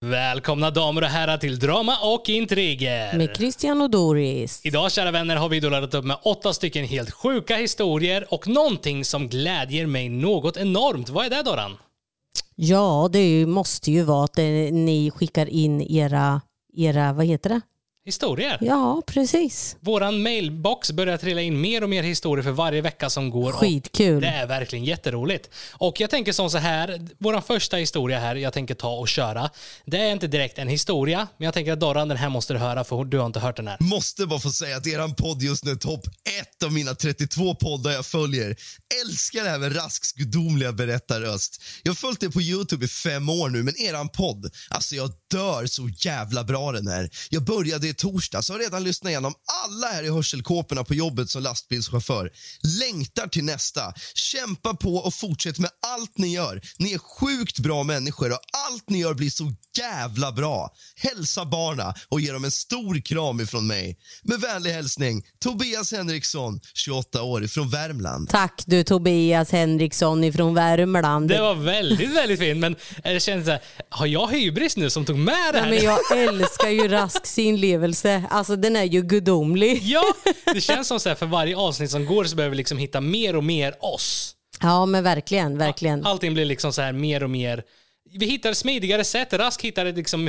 Välkomna damer och herrar till Drama och Intriger med Christian och Doris. Idag, kära vänner, har vi dollat upp med 8 stycken helt sjuka historier och någonting som glädjer mig något enormt. Vad är det, Doran? Ja, det måste ju vara att ni skickar in era vad heter det? Historier. Ja, precis. Våran mailbox börjar trilla in mer och mer historier för varje vecka som går. Skitkul. Det är verkligen jätteroligt. Och jag tänker som så här, våran första historia här jag tänker ta och köra. Det är inte direkt en historia, men jag tänker att Doran, den här måste du höra för du har inte hört den här. Måste bara få säga att eran podd just nu topp 1 av mina 32 poddar jag följer. Älskar det här med Rasks gudomliga berättarröst. Jag har följt det på YouTube i 5 år nu, men eran podd, alltså jag dör så jävla bra den här. Jag började torsdag så har redan lyssnat igenom alla här i hörselkåporna på jobbet som lastbilschaufför. Längtar till nästa. Kämpa på och fortsätt med allt ni gör. Ni är sjukt bra människor och allt ni gör blir så jävla bra. Hälsa barna och ge dem en stor kram ifrån mig. Med vänlig hälsning, Tobias Henriksson, 28 år, ifrån Värmland. Tack du, Tobias Henriksson ifrån Värmland. Det var väldigt, väldigt fint, men det känns så här, har jag hybris nu som tog med det här? Nej, men jag älskar ju Rasks inlevelse. Alltså den är ju gudomlig. Ja, det känns som så här, för varje avsnitt som går så behöver vi liksom hitta mer och mer oss. Ja, men verkligen, verkligen. Allting blir liksom så här mer och mer. Vi hittar smidigare sätt. Rask hittade liksom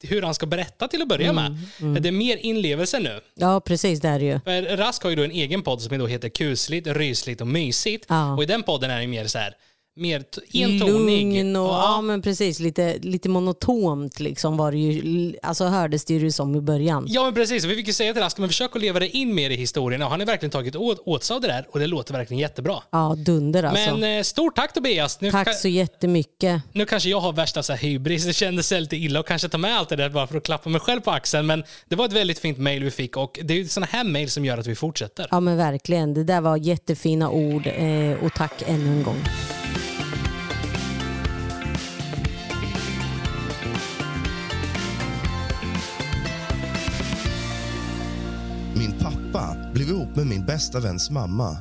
hur han ska berätta till att börja med. Det är mer inlevelse nu. Ja, precis, det är det ju. För Rask har ju då en egen podd som då heter Kusligt, Rysligt och Mysigt. Ja. Och i den podden är det mer så här, mer entonig. Lugn och, ja, men precis, lite monotont liksom var det ju, alltså hördes det ju som i början. Ja, men precis, vi fick ju säga till Rask, men försök att leva det in mer i historien, och han har verkligen tagit åt sig av det där och det låter verkligen jättebra. Ja, dunder alltså. Men stort tack Tobias. Tack så jättemycket. Nu kanske jag har värsta så här hybris, det kändes lite illa och kanske ta med allt det där bara för att klappa mig själv på axeln, men det var ett väldigt fint mejl vi fick och det är ju såna här mejl som gör att vi fortsätter. Ja, men verkligen, det där var jättefina ord och tack ännu en gång. Blev ihop med min bästa väns mamma.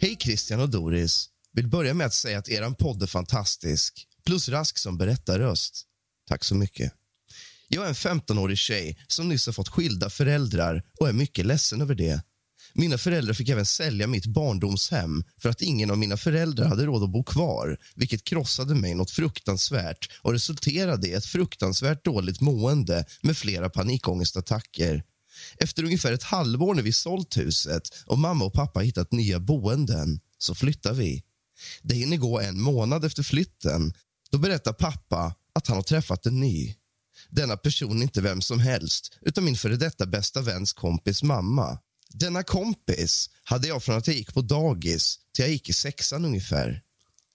Hej Christian och Doris. Vill börja med att säga att eran podd är fantastisk. Plus Rask som berättarröst. Tack så mycket. Jag är en 15-årig tjej som nyss har fått skilda föräldrar och är mycket ledsen över det. Mina föräldrar fick även sälja mitt barndomshem för att ingen av mina föräldrar hade råd att bo kvar, vilket krossade mig något fruktansvärt och resulterade i ett fruktansvärt dåligt mående med flera panikångestattacker. Efter ungefär ett halvår när vi sålt huset och mamma och pappa hittat nya boenden så flyttar vi. Det hinner gå en månad efter flytten. Då berättar pappa att han har träffat en ny. Denna person är inte vem som helst utan min före detta bästa väns kompis mamma. Denna kompis hade jag från att jag gick på dagis till jag gick i 6:an ungefär.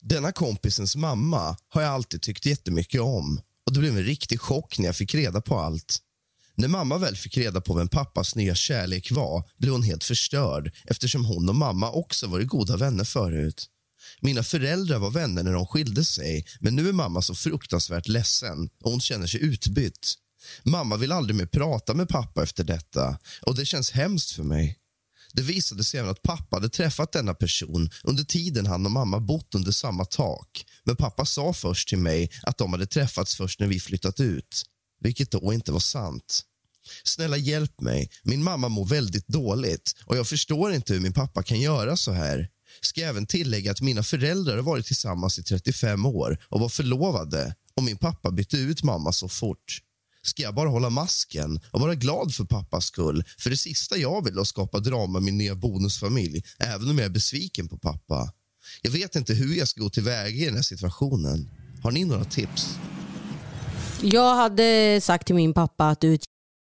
Denna kompisens mamma har jag alltid tyckt jättemycket om och det blev en riktig chock när jag fick reda på allt. När mamma väl fick reda på vem pappas nya kärlek var blev hon helt förstörd eftersom hon och mamma också varit goda vänner förut. Mina föräldrar var vänner när de skilde sig, men nu är mamma så fruktansvärt ledsen och hon känner sig utbytt. Mamma vill aldrig mer prata med pappa efter detta och det känns hemskt för mig. Det visade sig även att pappa hade träffat denna person under tiden han och mamma bott under samma tak. Men pappa sa först till mig att de hade träffats först när vi flyttat ut, vilket då inte var sant. Snälla hjälp mig, min mamma mår väldigt dåligt och jag förstår inte hur min pappa kan göra så här. Ska även tillägga att mina föräldrar har varit tillsammans i 35 år och var förlovade och min pappa bytte ut mamma så fort. Ska jag bara hålla masken och vara glad för pappas skull, för det sista jag vill är att skapa drama med min nya bonusfamilj, även om jag är besviken på pappa. Jag vet inte hur jag ska gå tillväga i den här situationen. Har ni några tips? Jag hade sagt till min pappa att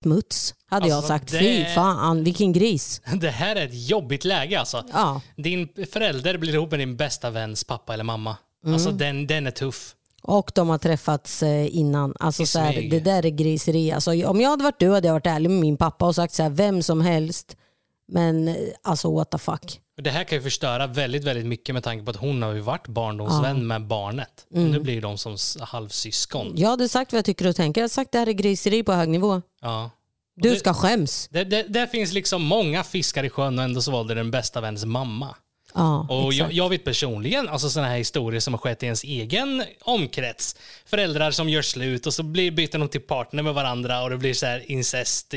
smuts, hade alltså, jag sagt. Fy fan, vilken gris. Det här är ett jobbigt läge alltså. Ja. Din förälder blir ihop med din bästa väns pappa eller mamma. Alltså den är tuff. Och de har träffats innan. Alltså så här, det där är griseri. Alltså, om jag hade varit du hade jag varit ärlig med min pappa och sagt så här, vem som helst. Men alltså what the fuck. Det här kan ju förstöra väldigt, väldigt mycket med tanke på att hon har ju varit barndomsvän med barnet. Nu blir de som halvsyskon. Jag hade sagt vad jag tycker och tänker. Jag hade sagt det här är griseri på hög nivå. Ja. Du ska skäms. Det finns liksom många fiskar i sjön och ändå så valde den bästa väns mamma. Ja, och jag vet personligen, alltså sådana här historier som har skett i ens egen omkrets. Föräldrar som gör slut och så byter de till partner med varandra och det blir så här incest,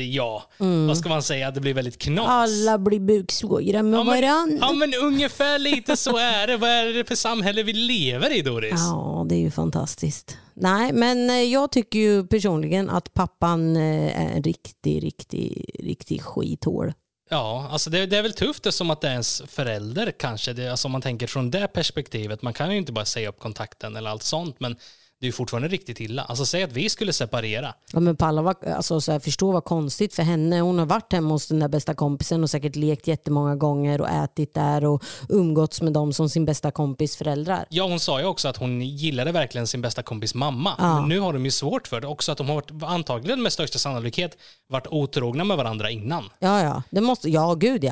Vad ska man säga? Det blir väldigt knas. Alla blir buksvågare med varandra. Ja, men ungefär lite så är det. Vad är det för samhälle vi lever i, Doris? Ja, det är ju fantastiskt. Nej, men jag tycker ju personligen att pappan är en riktig skithål. Ja, alltså det är väl tufft det som att det är ens förälder kanske. Det, alltså om man tänker från det perspektivet, man kan ju inte bara säga upp kontakten eller allt sånt, men det är ju fortfarande riktigt illa. Alltså säg att vi skulle separera. Ja, men Palla förstå vad konstigt för henne. Hon har varit hemma hos den där bästa kompisen och säkert lekt jättemånga gånger och ätit där och umgåtts med dem som sin bästa kompis föräldrar. Ja, hon sa ju också att hon gillade verkligen sin bästa kompis mamma. Ja. Men nu har de ju svårt för det också, att de har varit, antagligen med största sannolikhet varit otrogna med varandra innan. Ja, det måste,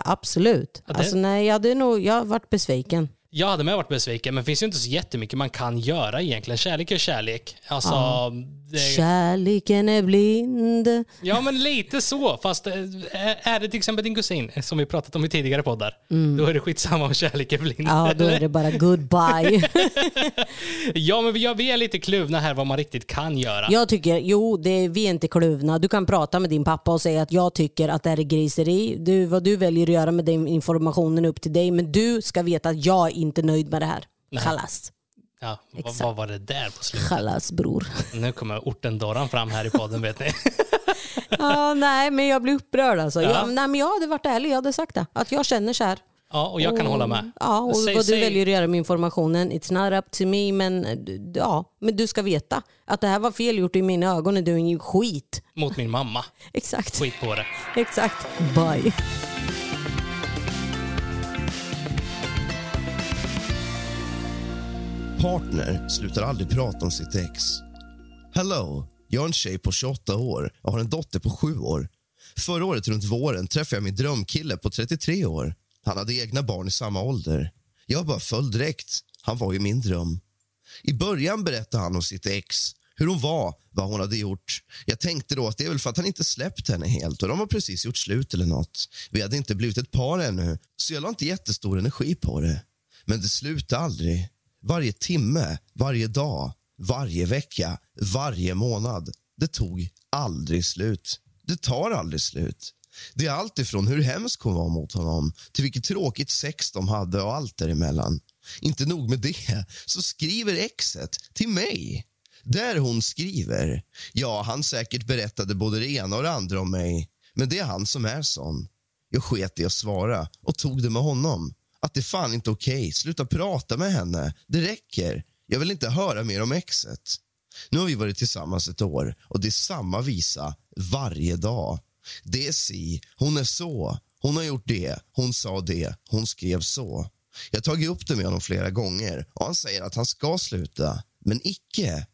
absolut. Ja, det... Alltså nej, jag har varit besviken. Jag hade med varit besviken, men det finns ju inte så jättemycket man kan göra egentligen. Kärlek är kärlek. Alltså, kärleken är blind. Ja, men lite så. Fast är det till exempel din kusin, som vi pratat om i tidigare poddar, då är det skitsamma om kärlek är blind. Ja, då är det bara goodbye. Ja, men vi är lite kluvna här vad man riktigt kan göra. Jag tycker, vi är inte kluvna. Du kan prata med din pappa och säga att jag tycker att det här är griseri. Vad du väljer att göra med den informationen upp till dig, men du ska veta att jag inte nöjd med det här. Kallas. Ja, vad var det där på slutet? Kallas, bror. Nu kommer ortendoran fram här i podden, vet ni. Ja, nej, men jag blir upprörd alltså. Ja. Jag hade varit ärlig, jag hade sagt det. Att jag känner så här. Ja, och jag kan hålla med. Ja, och du väljer att göra med informationen, it's not up to me, men du ska veta att det här var fel gjort i mina ögon, och du är en skit. Mot min mamma. Exakt. Skit på det. Exakt. Bye. Partner slutar aldrig prata om sitt ex. Hello, jag är en tjej på 28 år. Jag har en dotter på 7 år. Förra året runt våren träffade jag min drömkille på 33 år. Han hade egna barn i samma ålder. Jag bara föll direkt. Han var ju min dröm. I början berättade han om sitt ex. Hur hon var, vad hon hade gjort. Jag tänkte då att det är väl för att han inte släppt henne helt. Och de har precis gjort slut eller något. Vi hade inte blivit ett par ännu. Så jag la inte jättestor energi på det. Men det slutade aldrig. Varje timme, varje dag, varje vecka, varje månad. Det tog aldrig slut. Det tar aldrig slut. Det är allt ifrån hur hemsk hon var mot honom till vilket tråkigt sex de hade och allt däremellan. Inte nog med det, så skriver exet till mig. Där hon skriver. Ja, han säkert berättade både det ena och det andra om mig. Men det är han som är sån. Jag sket i att svara och tog det med honom. Att det fan inte okej. Sluta prata med henne. Det räcker. Jag vill inte höra mer om exet. Nu har vi varit tillsammans ett år. Och det är samma visa varje dag. Det är si. Hon är så. Hon har gjort det. Hon sa det. Hon skrev så. Jag har tagit upp det med honom flera gånger. Och han säger att han ska sluta. Men icke.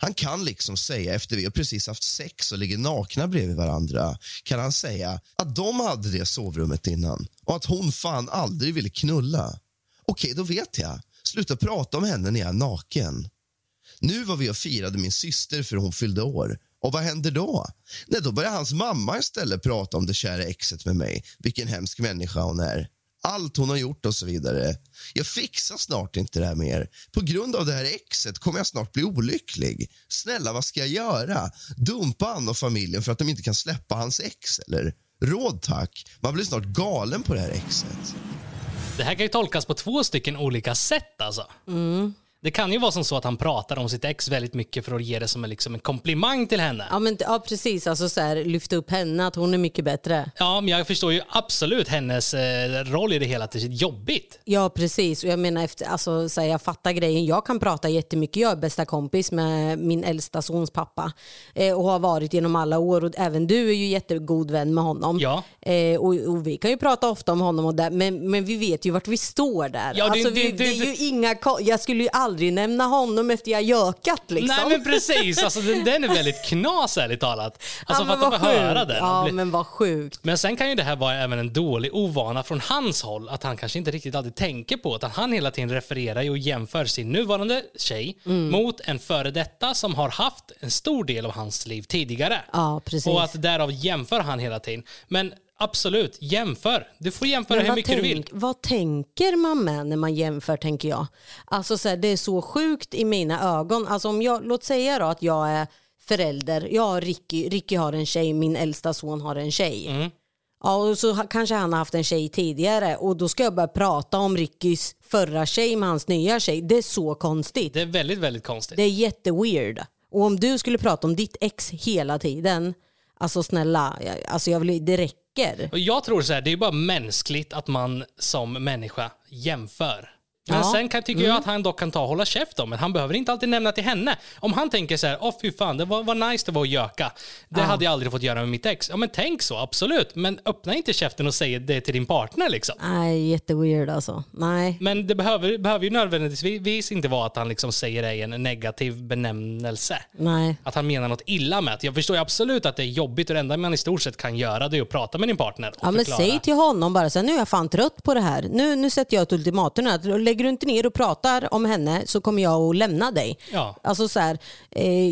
Han kan liksom säga, efter vi har precis haft sex och ligger nakna bredvid varandra, kan han säga att de hade det sovrummet innan och att hon fan aldrig ville knulla. Okej, då vet jag. Sluta prata om henne när jag är naken. Nu var vi och firade min syster för hon fyllde år. Och vad händer då? Nej, då börjar hans mamma istället prata om det kära exet med mig. Vilken hemsk människa hon är. Allt hon har gjort och så vidare. Jag fixar snart inte det här mer. På grund av det här exet kommer jag snart bli olycklig. Snälla, vad ska jag göra? Dumpa han och familjen för att de inte kan släppa hans ex, eller? Råd tack. Man blir snart galen på det här exet. Det här kan ju tolkas på 2 olika sätt alltså. Det kan ju vara som så att han pratar om sitt ex väldigt mycket för att ge det som en komplimang till henne. Ja, men, ja precis. Alltså så här, lyfta upp henne, att hon är mycket bättre. Ja, men jag förstår ju absolut hennes roll i det hela, till sitt jobbigt. Ja, precis. Och jag menar, jag fattar grejen. Jag kan prata jättemycket. Jag är bästa kompis med min äldsta sons pappa. Och har varit genom alla år. Och även du är ju jättegod vän med honom. Ja. Och vi kan ju prata ofta om honom och där. Men vi vet ju vart vi står där. Ja, jag skulle ju aldrig nämna honom efter jag jökat liksom. Nej, men precis, alltså, den är väldigt knas ärligt talat. Alltså ja, för att de höra den. Ja, men vad sjukt. Men sen kan ju det här vara även en dålig ovana från hans håll, att han kanske inte riktigt alltid tänker på, utan han hela tiden refererar och jämför sin nuvarande tjej mot en före detta som har haft en stor del av hans liv tidigare. Ja, precis. Och att därav jämför han hela tiden. Men Absolut, jämför. Du får jämföra hur mycket du vill. Vad tänker man med när man jämför, tänker jag? Alltså så här, det är så sjukt i mina ögon. Alltså om jag, låt säga då att jag är förälder. Jag och Ricky har en tjej, min äldsta son har en tjej. Mm. Ja, och så kanske han har haft en tjej tidigare. Och då ska jag börja prata om Rickys förra tjej med hans nya tjej. Det är så konstigt. Det är väldigt, väldigt konstigt. Det är jätteweird. Och om du skulle prata om ditt ex hela tiden, alltså snälla, alltså jag vill, det räcker. Och jag tror så här, det är bara mänskligt att man som människa jämför. Men sen kan, tycker jag att han dock kan hålla käft om. Men han behöver inte alltid nämna till henne. Om han tänker så här, åh fy fan, det var nice det var att göka. Det hade jag aldrig fått göra med mitt ex. Ja men tänk så, absolut. Men öppna inte käften och säg det till din partner liksom. Nej, jätteweird alltså. Nej. Men det behöver ju nödvändigtvis inte vara att han liksom säger det i en negativ benämnelse. Nej. Att han menar något illa med. Jag förstår ju absolut att det är jobbigt. Och det enda man i stort sett kan göra det är att prata med din partner. Och ja men förklara. Säg till honom bara så här, nu är jag fan trött på det här. Nu sätter jag ett ultimatum att lägger du inte ner och pratar om henne så kommer jag att lämna dig. Ja. Alltså så här,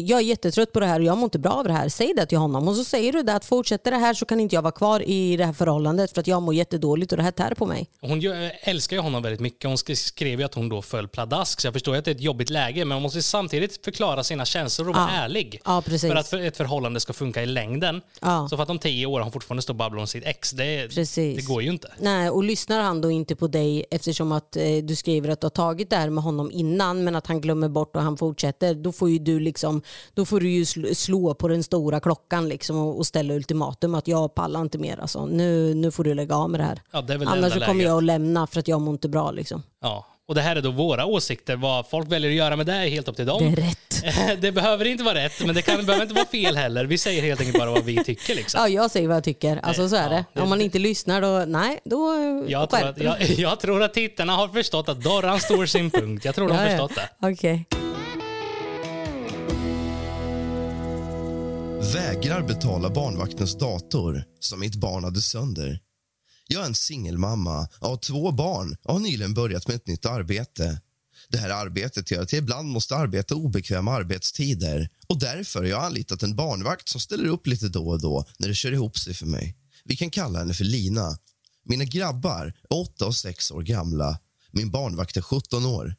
jag är jättetrött på det här och jag mår inte bra av det här. Säg det till honom. Och så säger du det att fortsätter det här så kan inte jag vara kvar i det här förhållandet för att jag mår jättedåligt och det här tär på mig. Hon älskar ju honom väldigt mycket. Hon skrev ju att hon då föll pladask. Så jag förstår att det är ett jobbigt läge, men man måste samtidigt förklara sina känslor och vara ärlig. Ja, precis. För att ett förhållande ska funka i längden. Ja. Så för att om 10 år hon fortfarande står och babblar om sitt ex, det går ju inte. Nej, och lyssnar han då inte på dig eftersom att du skriver att du har tagit det här med honom innan men att han glömmer bort och han fortsätter, då får ju du liksom, då får du ju slå på den stora klockan liksom och ställa ultimatum att jag pallar inte mer alltså. Nu får du lägga av med det här. Ja, det är väl annars så kommer jag att lämna för att jag mår inte bra liksom. Ja. Och det här är då våra åsikter. Vad folk väljer att göra med det är helt upp till dem. Det är rätt. Det behöver inte vara rätt, men det behöver inte vara fel heller. Vi säger helt enkelt bara vad vi tycker. Liksom. Ja, jag säger vad jag tycker. Alltså så är det. Om man inte lyssnar då, nej, då jag tror att tittarna har förstått att Dorran står sin punkt. Jag tror de har förstått det. Okej. Okay. Vägrar betala barnvaktens dator som mitt barn hade sönder. Jag är en singelmamma, har 2 barn och har nyligen börjat med ett nytt arbete. Det här arbetet gör att jag ibland måste arbeta obekväma arbetstider och därför har jag anlitat en barnvakt som ställer upp lite då och då när det kör ihop sig för mig. Vi kan kalla henne för Lina. Mina grabbar är 8 och 6 år gamla. Min barnvakt är 17 år.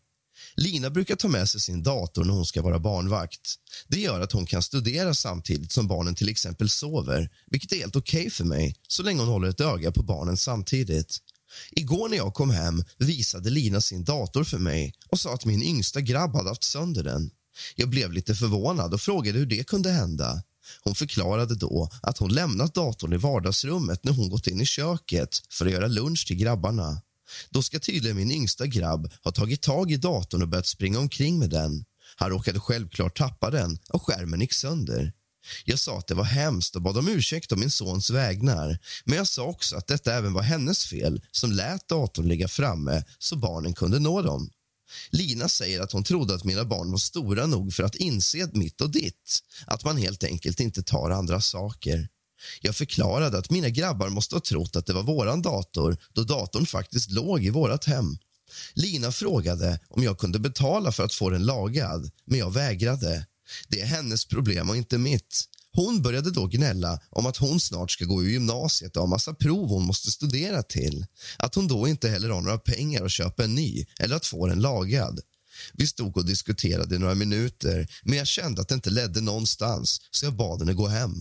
Lina brukar ta med sig sin dator när hon ska vara barnvakt. Det gör att hon kan studera samtidigt som barnen till exempel sover, vilket är helt okej för mig så länge hon håller ett öga på barnen samtidigt. Igår när jag kom hem visade Lina sin dator för mig och sa att min yngsta grabb hade haft sönder den. Jag blev lite förvånad och frågade hur det kunde hända. Hon förklarade då att hon lämnat datorn i vardagsrummet när hon gått in i köket för att göra lunch till grabbarna. Då ska tydligen min yngsta grabb ha tagit tag i datorn och börjat springa omkring med den. Han råkade självklart tappa den och skärmen gick sönder. Jag sa att det var hemskt och bad om ursäkt om min sons vägnar. Men jag sa också att detta även var hennes fel som lät datorn ligga framme så barnen kunde nå dem. Lina säger att hon trodde att mina barn var stora nog för att inse mitt och ditt. Att man helt enkelt inte tar andra saker. Jag förklarade att mina grabbar måste ha trott att det var våran dator då datorn faktiskt låg i vårat hem. Lina frågade om jag kunde betala för att få den lagad, men jag vägrade. Det är hennes problem och inte mitt. Hon började då gnälla om att hon snart ska gå i gymnasiet och ha massa prov hon måste studera till. Att hon då inte heller har några pengar att köpa en ny eller att få den lagad. Vi stod och diskuterade i några minuter, men jag kände att det inte ledde någonstans så jag bad henne gå hem.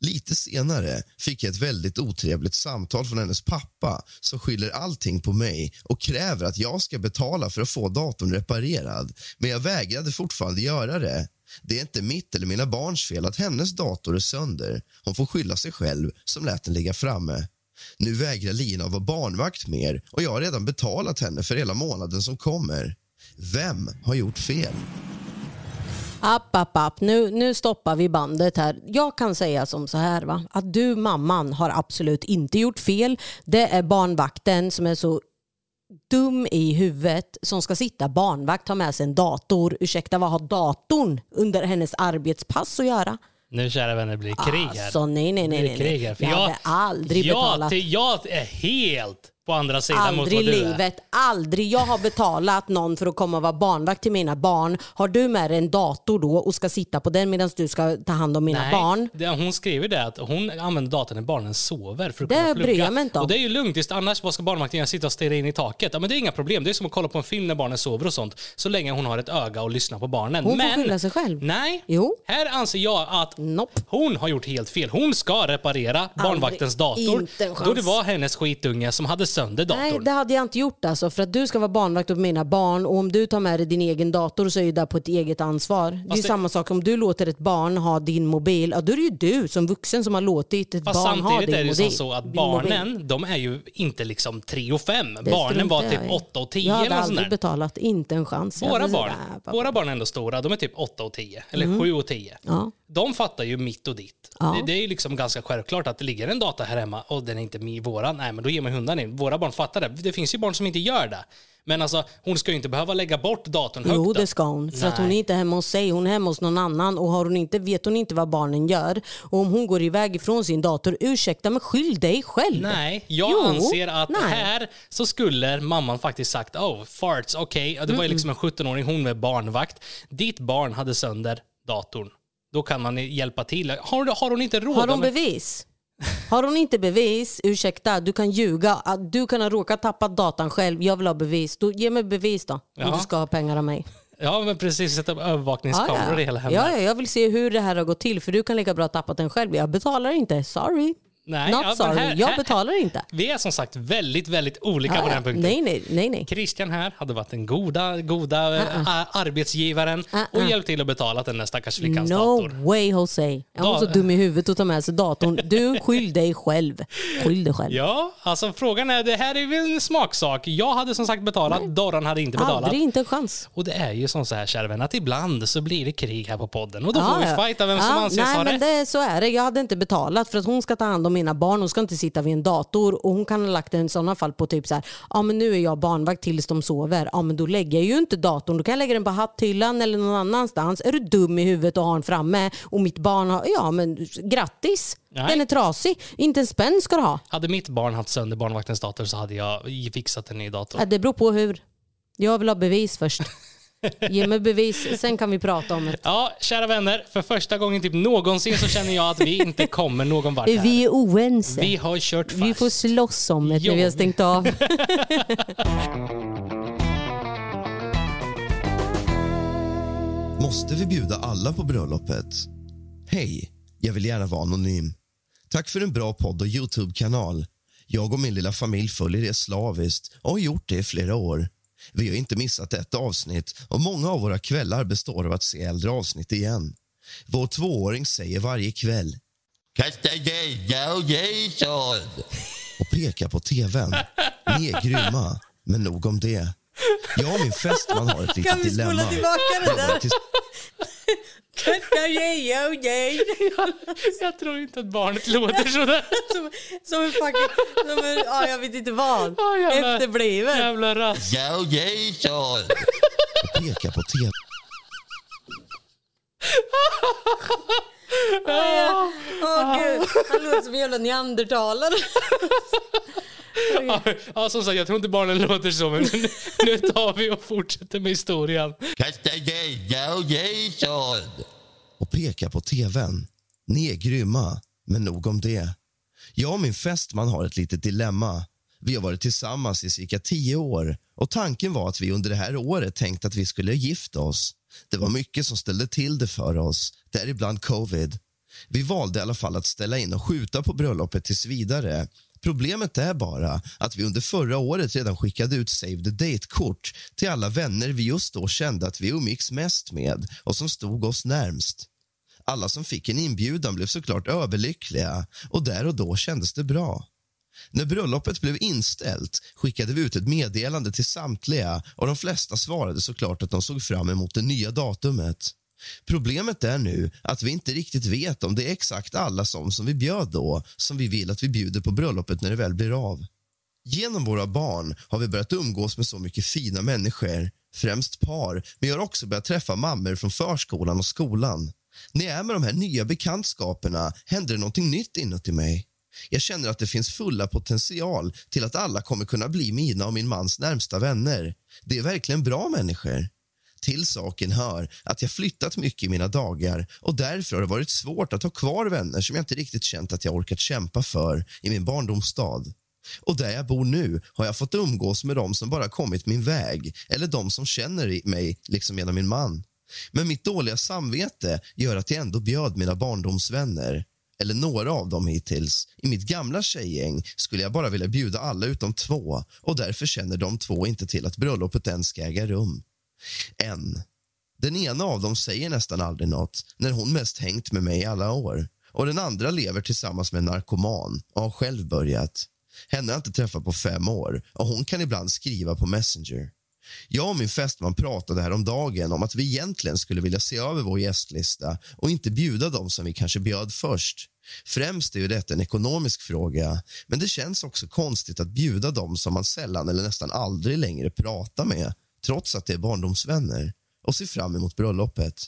Lite senare fick jag ett väldigt otrevligt samtal från hennes pappa som skyller allting på mig och kräver att jag ska betala för att få datorn reparerad. Men jag vägrade fortfarande göra det. Det är inte mitt eller mina barns fel att hennes dator är sönder. Hon får skylla sig själv som lät den ligga framme. Nu vägrar Lina vara barnvakt mer och jag har redan betalat henne för hela månaden som kommer. Vem har gjort fel? App. Nu stoppar vi bandet här. Jag kan säga som så här, va? Att du, mamman, har absolut inte gjort fel. Det är barnvakten som är så dum i huvudet som ska sitta barnvakt, ta med sig en dator. Ursäkta, vad har datorn under hennes arbetspass att göra? Nu, kära vänner, blir det krig här. Alltså, nej. För jag har aldrig betalat. Jag är helt på andra sidan. Aldrig mot vad du livet, är. Aldrig. Jag har betalat någon för att komma och vara barnvakt till mina barn. Har du med dig en dator då och ska sitta på den medan du ska ta hand om mina barn? Det, hon skriver det att hon använder datorn när barnen sover för att kunna plugga. Och det är ju lugnt, just annars vad ska barnvakten sitta och stirra in i taket? Ja, men det är inga problem, det är som att kolla på en film när barnen sover och sånt. Så länge hon har ett öga och lyssnar på barnen. Hon får skylla sig själv. Nej, jo. Här anser jag att hon har gjort helt fel. Hon ska reparera barnvaktens dator. Då det var hennes skitunge som hade sönder datorn. Nej, det hade jag inte gjort alltså. För att du ska vara barnvakt åt mina barn. Och om du tar med dig din egen dator så är ju där på ett eget ansvar. Fast det är ju samma sak om du låter ett barn ha din mobil. Ja, då är det ju du som vuxen som har låtit ett barn ha din mobil. Samtidigt är det ju så att barnen, de är ju inte liksom 3 och 5. Barnen var typ 8 och 10. Jag hade aldrig betalat, inte en chans. Våra barn är ändå stora. De är typ 8 och 10. Eller 7 och 10. Ja. De fattar ju mitt och ditt. Ja. Det är ju liksom ganska självklart att det ligger en data här hemma och den är inte min våran. Nej, men då ger man hundan in. Våra barn fattar det. Det finns ju barn som inte gör det. Men alltså, hon ska ju inte behöva lägga bort datorn högt. Jo, det ska hon. För att hon är inte hemma hos sig. Hon är hemma hos någon annan. Och har hon inte, vet hon inte vad barnen gör. Och om hon går iväg ifrån sin dator, ursäkta, men skyll dig själv. Nej, jag anser att här så skulle mamman faktiskt sagt, farts, okej. Det var ju liksom en 17-åring, hon med barnvakt. Ditt barn hade sönder datorn. Då kan man hjälpa till. Har hon inte råd? Har hon bevis? Har hon inte bevis, ursäkta, du kan ljuga. Du kan ha råkat tappa datan själv. Jag vill ha bevis. Då, ge mig bevis då. Om du ska ha pengar av mig. Ja, men precis. Sätta upp övervakningskameror i hela hemmet. Ja, jag vill se hur det här har gått till. För du kan lika bra ha tappat den själv. Jag betalar inte. Sorry. Nej, sorry. Jag betalar inte. Vi är som sagt väldigt, väldigt olika på den punkten. Nej. Christian här hade varit den goda arbetsgivaren och hjälpt till att betala den där stackars flickans dator. No way, Jose. Jag var så dum i huvudet att ta med sig datorn. Du, skyll dig själv. Ja, alltså frågan är, det här är ju en smaksak. Jag hade som sagt betalat, Doran hade inte betalat. Aldrig, inte en chans. Och det är ju som så här, kära vänner, att ibland så blir det krig här på podden. Och då får vi fighta vem som anses ha rätt. Nej, men så är det. Jag hade inte betalat för att hon ska ta hand om mina barn, hon ska inte sitta vid en dator och hon kan ha lagt den i sådana fall på typ så här, men nu är jag barnvakt tills de sover. Men då lägger jag ju inte datorn, då kan jag lägga den på hatthyllan eller någon annanstans. Är du dum i huvudet och har den framme och mitt barn har, men grattis. Nej. Den är trasig. Inte en spänn ska du ha. Hade mitt barn haft sönder barnvaktens dator så hade jag fixat en ny dator. Det beror på hur. Jag vill ha bevis först. Ge mig bevis, sen kan vi prata om det. Ja, kära vänner, för första gången typ någonsin så känner jag att vi inte kommer någon vart här. Vi är oense. Vi har kört fast. Vi får slåss om det när vi har stängt av. Måste vi bjuda alla på bröllopet? Hej, jag vill gärna vara anonym. Tack för en bra podd och YouTube-kanal. Jag och min lilla familj följer er slaviskt och har gjort det i flera år. Vi har inte missat ett avsnitt och många av våra kvällar består av att se äldre avsnitt igen. Vår 2-åring säger varje kväll Kataleja och Jason och pekar på tvn. Ni är grymma, men nog om det. Jag och min fästman har ett litet dilemma. Kan vi spola tillbaka det där? Jag tror inte att barnet låter sådär. Som en fucking... jag vet inte vad. Efterbliven. Jävla rask. Jag pekar på tv. Gud. Han låter som en jävla neandertalare. Ja, som sagt, jag tror inte barnen låter så, men nu tar vi och fortsätter med historien. Kataleja och Jason och pekar på tvn. Ni är grymma, men nog om det. Jag och min fästman har ett litet dilemma. Vi har varit tillsammans i cirka 10 år och tanken var att vi under det här året tänkte att vi skulle gifta oss. Det var mycket som ställde till det för oss, däribland covid. Vi valde i alla fall att ställa in och skjuta på bröllopet tills vidare. Problemet är bara att vi under förra året redan skickade ut Save the Date-kort till alla vänner vi just då kände att vi umgicks mest med och som stod oss närmst. Alla som fick en inbjudan blev såklart överlyckliga och där och då kändes det bra. När bröllopet blev inställt skickade vi ut ett meddelande till samtliga och de flesta svarade såklart att de såg fram emot det nya datumet. Problemet är nu att vi inte riktigt vet om det är exakt alla som vi bjöd då som vi vill att vi bjuder på bröllopet när det väl blir av. Genom våra barn har vi börjat umgås med så mycket fina människor, främst par, men jag har också börjat träffa mammor från förskolan och skolan. När jag är med de här nya bekantskaperna händer det någonting nytt inuti mig. Jag känner att det finns fulla potential till att alla kommer kunna bli mina och min mans närmsta vänner. Det är verkligen bra människor. Till saken hör att jag flyttat mycket i mina dagar och därför har det varit svårt att ha kvar vänner som jag inte riktigt känt att jag orkat kämpa för i min barndomsstad. Och där jag bor nu har jag fått umgås med de som bara kommit min väg eller de som känner mig liksom genom min man. Men mitt dåliga samvete gör att jag ändå bjöd mina barndomsvänner, eller några av dem hittills. I mitt gamla tjejgäng skulle jag bara vilja bjuda alla utom två och därför känner de två inte till att bröllopet ens ska äga rum. Än. Den ena av dem säger nästan aldrig något när hon mest hängt med mig alla år. Och den andra lever tillsammans med en narkoman och har själv börjat. Henne har inte träffat på 5 år och hon kan ibland skriva på Messenger. Jag och min fästman pratade här om dagen om att vi egentligen skulle vilja se över vår gästlista och inte bjuda dem som vi kanske bjöd först. Främst är ju detta en ekonomisk fråga, men det känns också konstigt att bjuda dem som man sällan eller nästan aldrig längre pratar med, trots att det är barndomsvänner, och se fram emot bröllopet.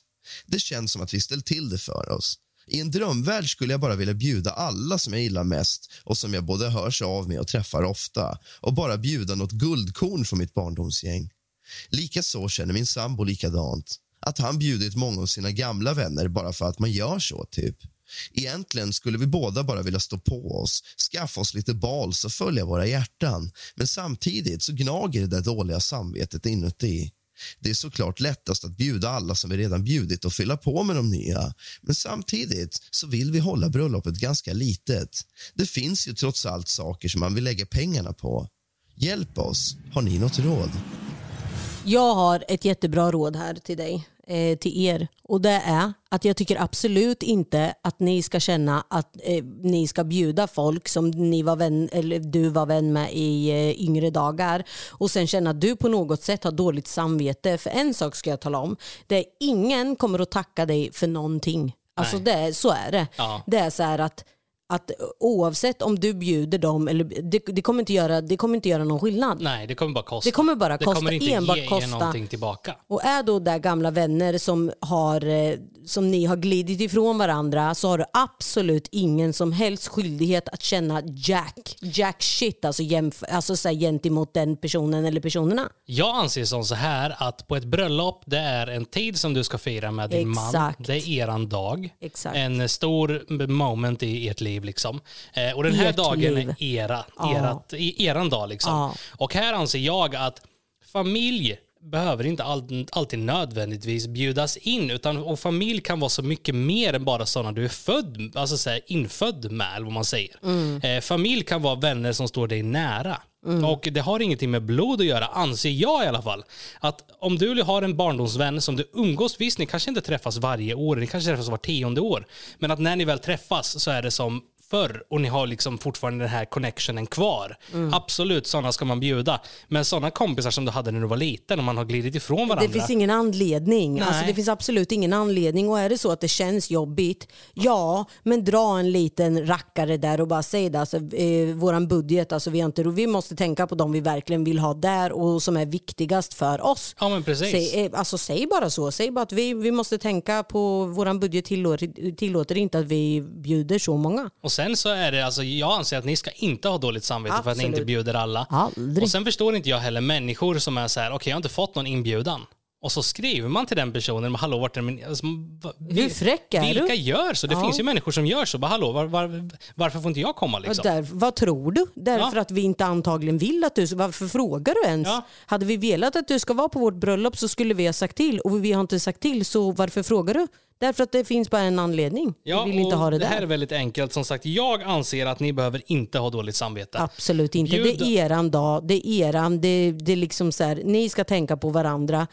Det känns som att vi ställt till det för oss. I en drömvärld skulle jag bara vilja bjuda alla som jag gillar mest och som jag både hörs av med och träffar ofta och bara bjuda något guldkorn från mitt barndomsgäng. Likaså känner min sambo likadant, att han bjudit många av sina gamla vänner bara för att man gör så typ. Egentligen skulle vi båda bara vilja stå på oss, skaffa oss lite bals och följa våra hjärtan, men samtidigt så gnager det där dåliga samvetet inuti. Det är såklart lättast att bjuda alla som vi redan bjudit och fylla på med de nya, men samtidigt så vill vi hålla bröllopet ganska litet. Det finns ju trots allt saker som man vill lägga pengarna på. Hjälp oss, har ni något råd? Jag har ett jättebra råd här till dig, till er, och det är att jag tycker absolut inte att ni ska känna att ni ska bjuda folk som ni var vän, eller du var vän med i yngre dagar och sen känna att du på något sätt har dåligt samvete. För en sak ska jag tala om, det är ingen kommer att tacka dig för någonting. Alltså det, så är det. Ja. Det är så här att oavsett om du bjuder dem eller det kommer inte göra någon skillnad. Nej, det kommer bara kosta. Det kommer inte ge någonting tillbaka. Och är då där gamla vänner som ni har glidit ifrån varandra, så har du absolut ingen som helst skyldighet att känna jack shit, alltså så här, gentemot den personen eller personerna. Jag anser som så här att på ett bröllop, det är en tid som du ska fira med din man. Det är eran dag. Exakt. En stor moment i ert liv. Liksom. Och den här dagen är eran dag. Liksom. Ah. Och här anser jag att familj behöver inte alltid nödvändigtvis bjudas in, utan och familj kan vara så mycket mer än bara sådana du är född, alltså så här, infödd med, vad man säger. Mm. Familj kan vara vänner som står dig nära. Mm. Och det har ingenting med blod att göra, anser jag i alla fall. Att om du har en barndomsvän som du umgås, visst, ni kanske inte träffas varje år, ni kanske träffas var 10:e år, men att när ni väl träffas så är det som förr och ni har liksom fortfarande den här connectionen kvar. Mm. Absolut, sådana ska man bjuda. Men sådana kompisar som du hade när du var liten och man har glidit ifrån varandra, det finns ingen anledning. Nej. Alltså det finns absolut ingen anledning. Och är det så att det känns jobbigt, ja, men dra en liten rackare där och bara säg det. Alltså, våran budget, alltså vi måste tänka på dem vi verkligen vill ha där och som är viktigast för oss. Ja, men precis. Säg bara så. Säg bara att vi måste tänka på våran budget, tillåter inte att vi bjuder så många. Och sen så är det, alltså jag anser att ni ska inte ha dåligt samvete. Absolut. För att ni inte bjuder alla. Aldrig. Och sen förstår inte jag heller människor som är så här, okej, jag har inte fått någon inbjudan. Och så skriver man till den personen, hallå, vart är min... Alltså, hur fräck är vilka du? Gör så? Det finns ju människor som gör så. Bara, hallå, varför får inte jag komma? Liksom? Vad tror du? Därför att vi inte antagligen vill att du... Varför frågar du ens? Ja. Hade vi velat att du ska vara på vårt bröllop så skulle vi ha sagt till. Och vi har inte sagt till, så varför frågar du? Därför att det finns bara en anledning. Ja, vi vill inte ha det där. Det här är väldigt enkelt. Som sagt, jag anser att ni behöver inte ha dåligt samvete. Absolut inte. Bjud. Det är eran dag. Det är eran. Det är liksom så här, ni ska tänka på varandra.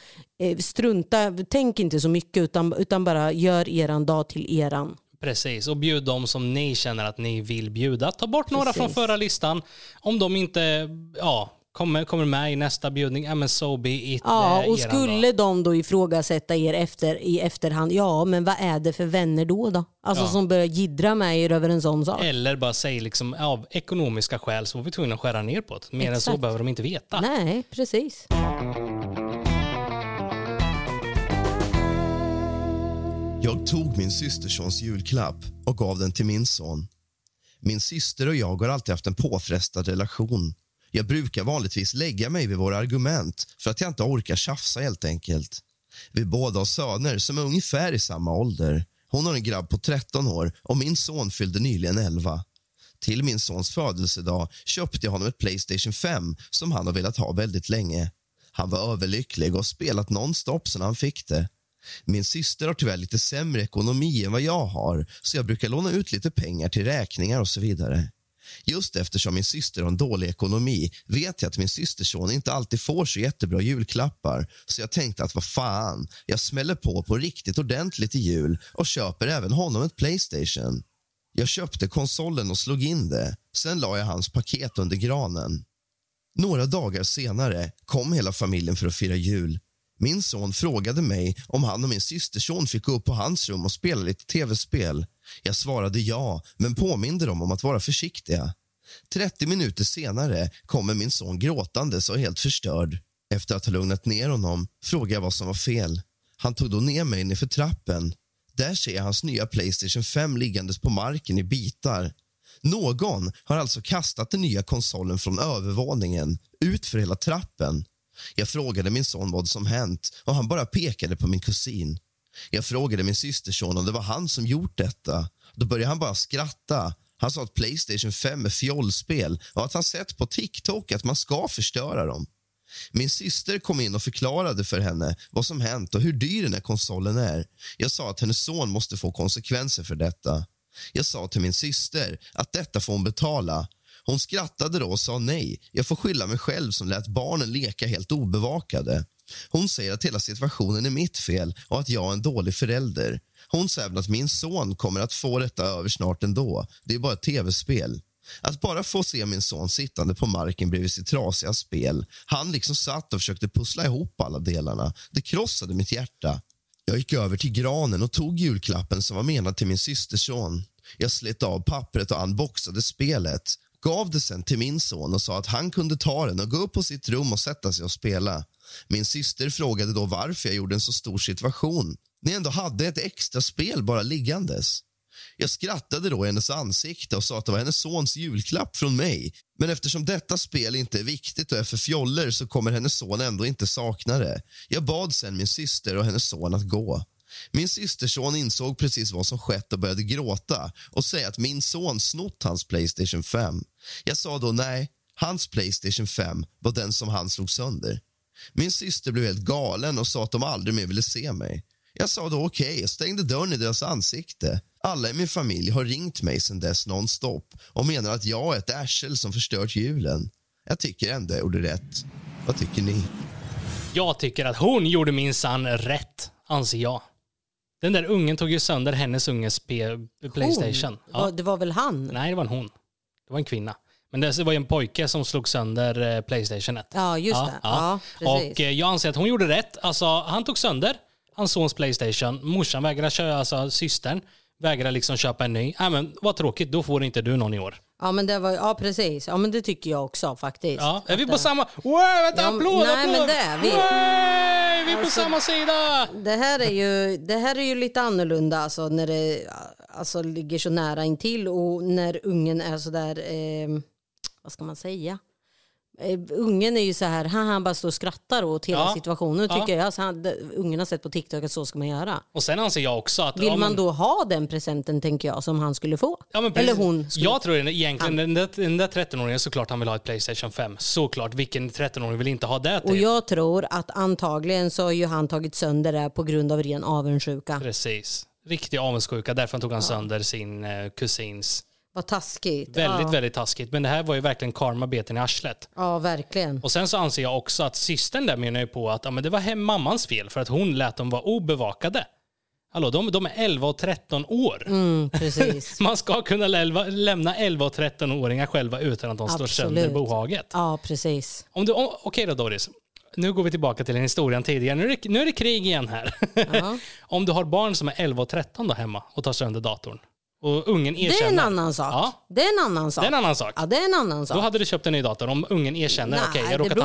Strunta. Tänk inte så mycket utan bara gör eran dag till eran. Precis, och bjud dem som ni känner att ni vill bjuda. Ta bort några från förra listan. Om de inte... Ja. Kommer med i nästa bjudning, men so be it. Ja, och skulle de då ifrågasätta er i efterhand, ja, men vad är det för vänner då? Alltså som börjar giddra med er över en sån sak. Eller bara säg liksom, av ekonomiska skäl så var vi tvungna att skära ner på det. Mer än så behöver de inte veta. Nej, precis. Jag tog min systersons julklapp och gav den till min son. Min syster och jag har alltid haft en påfrestad relation. Jag brukar vanligtvis lägga mig vid våra argument för att jag inte orkar tjafsa helt enkelt. Vi båda har söner som är ungefär i samma ålder. Hon har en grabb på 13 år och min son fyllde nyligen 11. Till min sons födelsedag köpte jag honom ett Playstation 5 som han har velat ha väldigt länge. Han var överlycklig och har spelat nonstop sedan han fick det. Min syster har tyvärr lite sämre ekonomi än vad jag har, så jag brukar låna ut lite pengar till räkningar och så vidare. Just eftersom min syster har en dålig ekonomi vet jag att min systerson inte alltid får så jättebra julklappar, så jag tänkte att vad fan, jag smäller på riktigt ordentligt i jul och köper även honom ett Playstation. Jag köpte konsolen och slog in det, sen la jag hans paket under granen. Några dagar senare kom hela familjen för att fira jul. Min son frågade mig om han och min systerson fick gå upp på hans rum och spela lite tv-spel. Jag svarade ja, men påminde dem om att vara försiktiga. 30 minuter senare kommer min son gråtandes och helt förstörd. Efter att ha lugnat ner honom frågade jag vad som var fel. Han tog då ner mig ner för trappen. Där ser jag hans nya Playstation 5 liggandes på marken i bitar. Någon har alltså kastat den nya konsolen från övervåningen ut för hela trappen. Jag frågade min son vad som hänt och han bara pekade på min kusin. Jag frågade min systerson om det var han som gjort detta. Då började han bara skratta. Han sa att Playstation 5 är fjollspel och att han sett på TikTok att man ska förstöra dem. Min syster kom in och förklarade för henne vad som hänt och hur dyr den här konsolen är. Jag sa att hennes son måste få konsekvenser för detta. Jag sa till min syster att detta får hon betala. Hon skrattade då och sa nej. Jag får skylla mig själv som lät barnen leka helt obevakade. Hon säger att hela situationen är mitt fel och att jag är en dålig förälder. Hon säger att min son kommer att få detta över snart ändå. Det är bara ett tv-spel. Att bara få se min son sittande på marken bredvid sitt trasiga spel. Han liksom satt och försökte pussla ihop alla delarna. Det krossade mitt hjärta. Jag gick över till granen och tog julklappen som var menad till min systerson. Jag slet av pappret och unboxade spelet. Gav det sen till min son och sa att han kunde ta den och gå upp på sitt rum och sätta sig och spela. Min syster frågade då varför jag gjorde en så stor situation. Ni ändå hade ett extra spel bara liggandes. Jag skrattade då i hennes ansikte och sa att det var hennes sons julklapp från mig. Men eftersom detta spel inte är viktigt och är för fjoller så kommer hennes son ändå inte sakna det. Jag bad sen min syster och hennes son att gå. Min systerson insåg precis vad som skett och började gråta och säga att min son snott hans Playstation 5. Jag sa då nej, hans Playstation 5 var den som han slog sönder. Min syster blev helt galen och sa att de aldrig mer ville se mig. Jag sa då okej, jag stängde dörren i deras ansikte. Alla i min familj har ringt mig sedan dess nonstop och menar att jag är ett ärsel som förstört julen. Jag tycker ändå jag gjorde rätt. Vad tycker ni? Jag tycker att hon gjorde minsann rätt, anser jag. Den där ungen tog ju sönder hennes unges Playstation. Ja. Det var väl han? Nej, det var en hon. Det var en kvinna. Men det var ju en pojke som slog sönder Playstationet. Ja, just det. Ja. Ja, och jag anser att hon gjorde rätt. Alltså, han tog sönder hans sons Playstation. Morsan vägrade köra, alltså systern vägrade liksom köpa en ny. Nej, men vad tråkigt, då får inte du någon i år. Ja, men det var, ja, precis. Ja, men det tycker jag också faktiskt. Ja, är vi på samma... Wow, vänta, ja, applåd! Nej, applåd. Men det är vi. Wow, vi är på alltså, samma sida! Det här är ju lite annorlunda alltså, när det alltså, ligger så nära intill och när ungen är så där... vad ska man säga? Ungen är ju så här, han bara står och skrattar åt hela situationen, tycker jag. Alltså, ungen har sett på TikTok att så ska man göra. Och sen anser jag också att... Vill man då ha den presenten, tänker jag, som han skulle få? Ja, men eller hon skulle... Jag tror egentligen, den där 13-åringen, såklart han vill ha ett Playstation 5. Såklart, vilken 13-åring vill inte ha det till? Och jag tror att antagligen så har ju han tagit sönder det på grund av ren avundsjuka. Precis, riktig avundsjuka. Därför tog han sönder sin kusins... Vad taskigt. Väldigt, väldigt taskigt. Men det här var ju verkligen karmabeten i arslet. Ja, verkligen. Och sen så anser jag också att systern där menar ju på att men det var mammans fel för att hon lät dem vara obevakade. Hallå, de är 11 och 13 år. Mm, precis. Man ska kunna lämna 11 och 13-åringar själva utan att de slår sönder bohaget. Ja, precis. Okej då, Doris. Nu går vi tillbaka till den historien tidigare. Nu är det krig igen här. Ja. Om du har barn som är 11 och 13 då hemma och tar sönder datorn. Och ungen erkänner. Det är en annan sak. Ja. Det är en annan sak. Ja, det är en annan sak. Då hade du köpt en ny dator om ungen erkänner. Nej, okej, jag råkar tappa.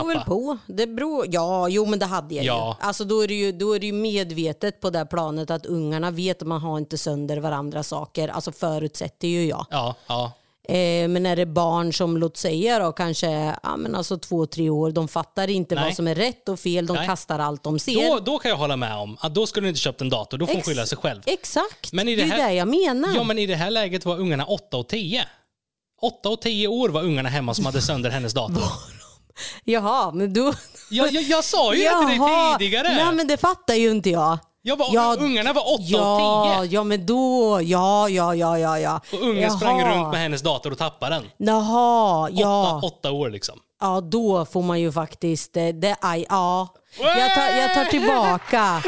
Det beror väl på. Ja, jo, men det hade jag ju. Alltså, då är det ju medvetet på det här planet att ungarna vet att man har inte sönder varandra saker. Alltså förutsätter ju jag. Ja. Men är det barn som, låt säga då, kanske men alltså 2-3 år, de fattar inte vad som är rätt och fel, de kastar allt de ser. Då kan jag hålla med om att då skulle du inte köpt en dator, då får de skylla sig själv. Exakt, men det är det jag menar. Ja, men i det här läget var ungarna 8 och 10. 8 och 10 år var ungarna hemma som hade sönder hennes dator. Jaha, men du... Jag sa ju inte det tidigare. Nej, men det fattar ju inte jag. Ungarna var 8 och 10. Ja, men då... Ja. Och ungen sprang runt med hennes dator och tappade den. Jaha, ja. 8 år liksom. Ja, då får man ju faktiskt... Jag tar tillbaka.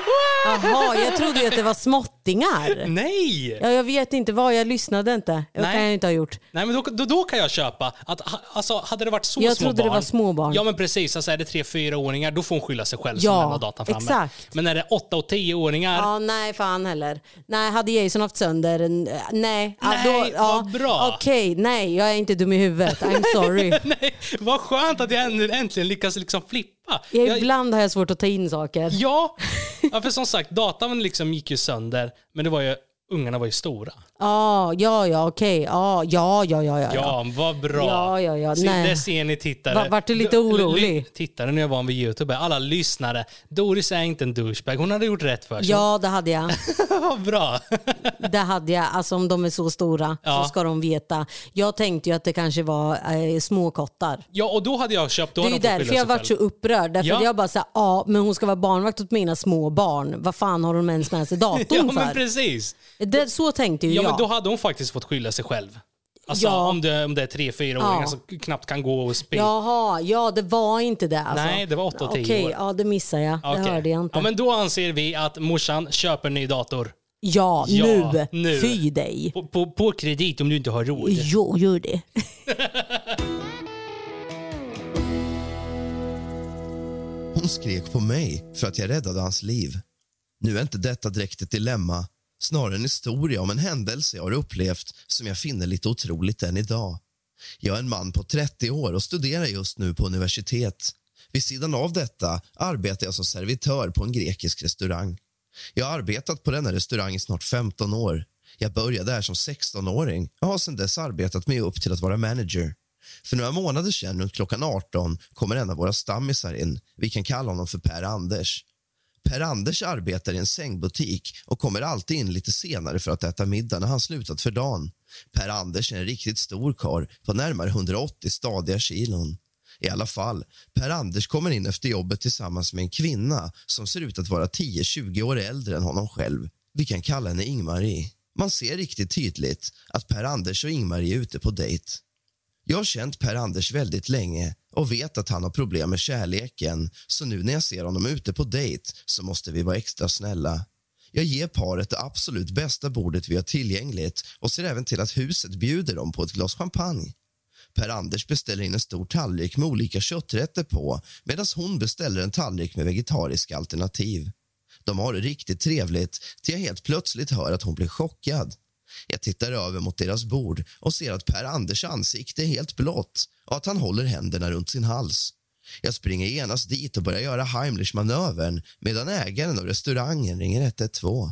Jaha, jag trodde ju att det var småttingar. Nej. Ja, jag vet inte vad, jag lyssnade inte. Det kan jag inte ha gjort. Nej, men då kan jag köpa att, alltså, hade det varit så jag små barn. Jag trodde det var små barn. Ja, men precis. Alltså, är det 3-4-åringar, då får hon skylla sig själv som lämnar datan framme. Exakt. Men är det 8- och 10-åringar? Ja, nej, fan heller. Nej, hade Jason haft sönder? Nej. Vad bra. Okej, nej, jag är inte dum i huvudet. I'm sorry. Nej, vad skönt att jag äntligen lyckas liksom flippa. Ibland har jag svårt att ta in saker. Ja, för som sagt, datan liksom gick ju sönder, men det var ju, ungarna var ju stora. Okej. Ja. Ja, vad bra. Ja. Så det ser ni tittare. Vart du lite orolig? Tittare när jag var vid YouTube. Alla lyssnare. Doris är inte en douchebag. Hon hade gjort rätt för sig. Ja, det hade jag. Vad bra. Det hade jag. Alltså om de är så stora så ska de veta. Jag tänkte ju att det kanske var små kottar. Ja, och då hade jag köpt. Då det är ju därför jag varit så upprörd. Därför jag bara sa, men hon ska vara barnvakt åt mina små barn. Vad fan har hon ens med sig datorn för? Ja, men precis. Så tänkte ju jag. Ja, men då hade hon faktiskt fått skylla sig själv. Alltså om det är 3-4-åringar som knappt kan gå och spela. Jaha, ja, det var inte det. Alltså. Nej, det var 8 och 10 år. Okej, ja, det missade jag. Okay. Det hörde jag inte. Ja, men då anser vi att morsan köper en ny dator. Ja, nu. Fy dig. På kredit om du inte har råd. Jo, gör det. Hon skrek på mig för att jag räddade hans liv. Nu är inte detta direkt ett dilemma. Snarare en historia om en händelse jag har upplevt som jag finner lite otroligt än idag. Jag är en man på 30 år och studerar just nu på universitet. Vid sidan av detta arbetar jag som servitör på en grekisk restaurang. Jag har arbetat på denna restaurang i snart 15 år. Jag började där som 16-åring och har sedan dess arbetat mig upp till att vara manager. För några månader sedan runt klockan 18 kommer en av våra stammisar in. Vi kan kalla honom för Per Anders. Per Anders arbetar i en sängbutik och kommer alltid in lite senare för att äta middag när han slutat för dagen. Per Anders är en riktigt stor karl på närmare 180 stadiga kilon. I alla fall, Per Anders kommer in efter jobbet tillsammans med en kvinna som ser ut att vara 10-20 år äldre än honom själv. Vi kan kalla henne Ingmarie. Man ser riktigt tydligt att Per Anders och Ingmarie är ute på dejt. Jag har känt Per Anders väldigt länge och vet att han har problem med kärleken, så nu när jag ser honom ute på dejt så måste vi vara extra snälla. Jag ger paret det absolut bästa bordet vi har tillgängligt och ser även till att huset bjuder dem på ett glas champagne. Per Anders beställer in en stor tallrik med olika kötträtter på, medan hon beställer en tallrik med vegetariska alternativ. De har det riktigt trevligt till jag helt plötsligt hör att hon blir chockad. Jag tittar över mot deras bord och ser att Per Anders ansikte är helt blått och att han håller händerna runt sin hals. Jag springer genast dit och börjar göra Heimlich-manövern medan ägaren av restaurangen ringer 112.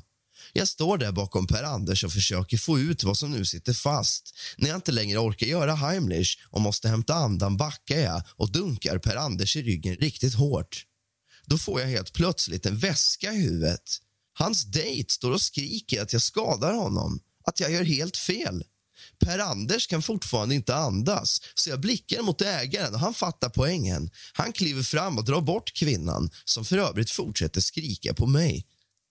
Jag står där bakom Per Anders och försöker få ut vad som nu sitter fast. När jag inte längre orkar göra Heimlich och måste hämta andan backar jag och dunkar Per Anders i ryggen riktigt hårt. Då får jag helt plötsligt en väska i huvudet. Hans dejt står och skriker att jag skadar honom. Att jag gör helt fel. Per Anders kan fortfarande inte andas, så jag blickar mot ägaren och han fattar poängen. Han kliver fram och drar bort kvinnan, som för övrigt fortsätter skrika på mig.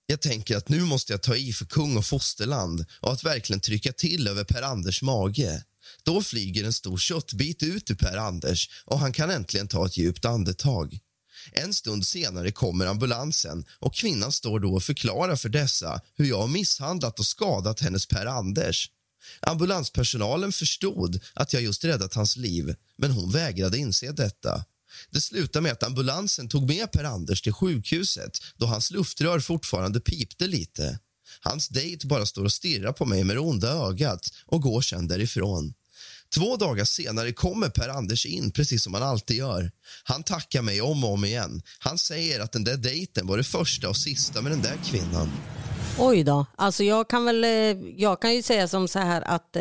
Jag tänker att nu måste jag ta i för kung och fosterland och att verkligen trycka till över Per Anders mage. Då flyger en stor köttbit ut ur Per Anders och han kan äntligen ta ett djupt andetag. En stund senare kommer ambulansen och kvinnan står då och förklarar för dessa hur jag har misshandlat och skadat hennes Per Anders. Ambulanspersonalen förstod att jag just räddat hans liv, men hon vägrade inse detta. Det slutade med att ambulansen tog med Per Anders till sjukhuset då hans luftrör fortfarande pipte lite. Hans dejt bara står och stirrar på mig med det onda ögat och går sedan därifrån. 2 dagar senare kommer Per Anders in precis som han alltid gör. Han tackar mig om och om igen. Han säger att den där dejten var det första och sista med den där kvinnan. Oj då. Alltså jag kan ju säga som så här att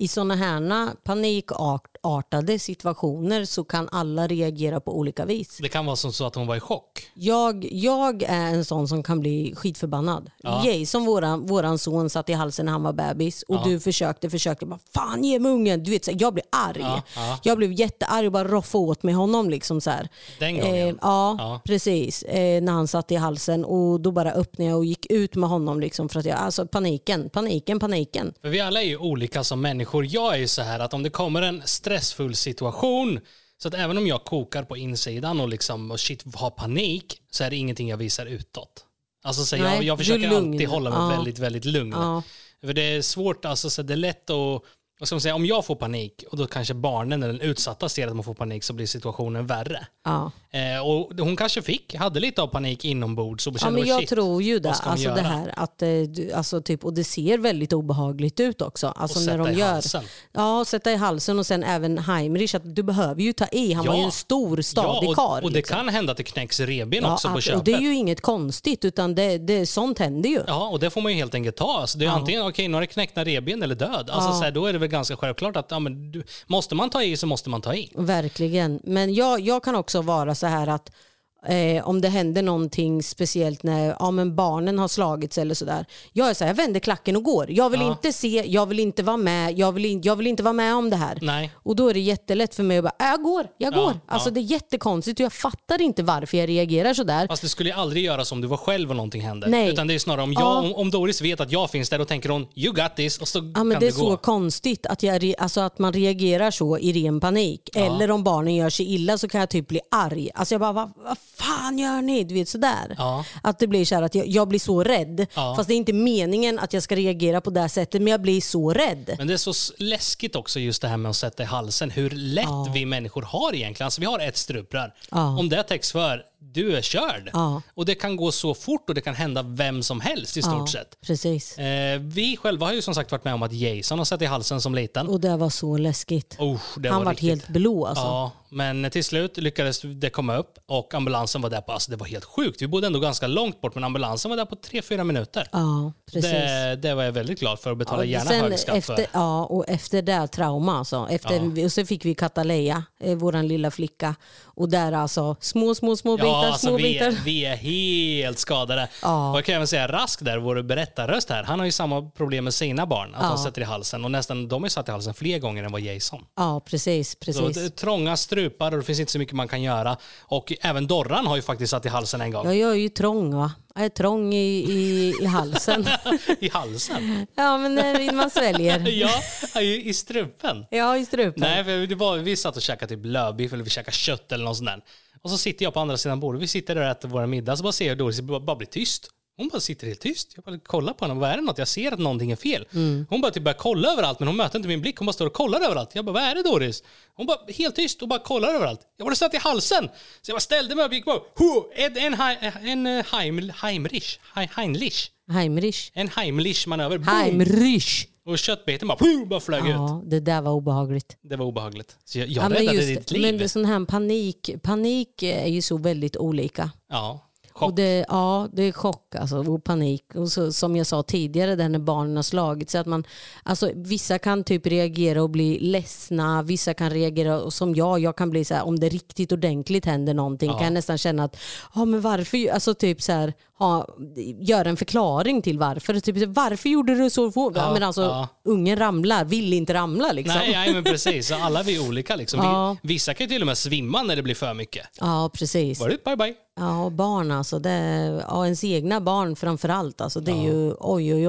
i såna här panikartade situationer så kan alla reagera på olika vis. Det kan vara som så att hon var i chock. Jag är en sån som kan bli skitförbannad. Ja. Jason, våran son, satt i halsen när han var bebis och du försökte bara, fan ge mig ungen. Du vet, så här, jag blev arg. Ja. Ja. Jag blev jättearg och bara roffade åt med honom liksom så här. Den gången. Precis. När han satt i halsen och då bara öppnade jag och gick ut med honom liksom för att jag, alltså paniken. För vi alla är ju olika som människor. Jag är ju så här att om det kommer en stressfull situation, så att även om jag kokar på insidan och liksom och shit har panik, så är det ingenting jag visar utåt. Alltså så nej, jag försöker alltid hålla mig väldigt, väldigt lugn. Ja. För det är svårt, alltså så det är lätt att, och som säger, om jag får panik och då kanske barnen eller den utsatta ser att man får panik, så blir situationen värre. Ja. Och hon kanske hade lite av panik inombords. Så ja, men jag tror ju det. Alltså det här att, alltså typ, och det ser väldigt obehagligt ut också. Alltså och när de gör, ja, sätta i halsen och sen även Heimlich, att du behöver ju ta i. Han var ju en stor stadig karl. Och det liksom kan hända att det knäcks revben också på köpet. Och det är ju inget konstigt, utan det sånt händer ju. Ja, och det får man ju helt enkelt ta. Alltså det är antingen okej, nu har det knäckna revben eller död. Alltså så här, då är det väl ganska självklart att måste man ta i, så måste man ta i. Verkligen. Men jag kan också vara så här att om det händer någonting speciellt när barnen har slagits eller sådär. Jag är så här, jag vänder klacken och går. Jag vill inte se, jag vill inte vara med, jag vill inte vara med om det här. Nej. Och då är det jättelätt för mig att bara, jag går. Alltså det är jättekonstigt och jag fattar inte varför jag reagerar sådär. Fast det skulle jag aldrig göra som du var själv och någonting händer. Nej. Utan det är snarare om Doris vet att jag finns där och tänker hon, you got this, och så kan det gå. Ja, men det är så konstigt att att man reagerar så i ren panik. Ja. Eller om barnen gör sig illa så kan jag typ bli arg. Alltså jag bara, vad fan gör ni? Du vet, sådär. Ja. Att det blir så här att jag blir så rädd. Ja. Fast det är inte meningen att jag ska reagera på det här sättet, men jag blir så rädd. Men det är så läskigt också just det här med att sätta i halsen. Hur lätt vi människor har egentligen. Alltså vi har ett struprör. Ja. Om det täcks för, du är körd. Ja. Och det kan gå så fort och det kan hända vem som helst i stort sett. Precis. Vi själva har ju som sagt varit med om att Jason har satt i halsen som liten. Och det var så läskigt. Han var helt blå alltså. Ja, men till slut lyckades det komma upp och ambulansen var där på, alltså det var helt sjukt. Vi bodde ändå ganska långt bort, men ambulansen var där på 3-4 minuter. Ja, precis. Det var jag väldigt glad för, att betala gärna hög skatt för. Ja, och efter det trauma alltså. Och så fick vi Kataleja, våran lilla flicka. Och där alltså små bitar. Ja, alltså vi är helt skadade. Ja. Och jag kan även säga Rask där, vår berättarröst här. Han har ju samma problem med sina barn. Att han sätter i halsen. Och nästan, de har ju satt i halsen fler gånger än vad Jason. Ja, precis. Så trånga strupar och det finns inte så mycket man kan göra. Och även Dorran har ju faktiskt satt i halsen en gång. Ja, jag är ju trång va? Jag är trång i halsen. I halsen? Ja, men när man sväljer. Ja, i strupen. Ja, i strupen. Nej, för vi satt och käkade typ lövbiff eller vi käkade kött eller något sånt där. Och så sitter jag på andra sidan bordet. Vi sitter där och äter våra middag. Så bara ser jag Doris bara blir tyst. Hon bara sitter helt tyst. Jag bara kollar på henne. Vad är det något? Jag ser att någonting är fel. Mm. Hon bara typ börjar kolla överallt. Men hon möter inte min blick. Hon bara står och kollar överallt. Jag bara, vad är det Doris? Hon bara helt tyst och bara kollar överallt. Jag bara satt i halsen. Så jag bara ställde mig och gick på. En Heimlich-manöver. Heimlich. Och köttbeten bara flög ut. Det där var obehagligt. Så jag räddade ditt liv. Men sån här panik är ju så väldigt olika. Ja, chock. Och det är chock alltså, och panik. Och så, som jag sa tidigare, där när barnen har slagit så att man, alltså vissa kan typ reagera och bli ledsna. Vissa kan reagera, och som jag kan bli så här, om det riktigt ordentligt händer någonting kan jag nästan känna att, men varför, alltså typ så här, gör en förklaring till varför. Typ, varför gjorde du så? Men alltså, ungen ramlar, vill inte ramla liksom. Nej, men precis. Alla vi är olika liksom. Vissa kan ju till och med svimma när det blir för mycket. Ja, precis. Var det bye. Ja, barn alltså. Ens egna barn framförallt. Alltså, det är ju oj.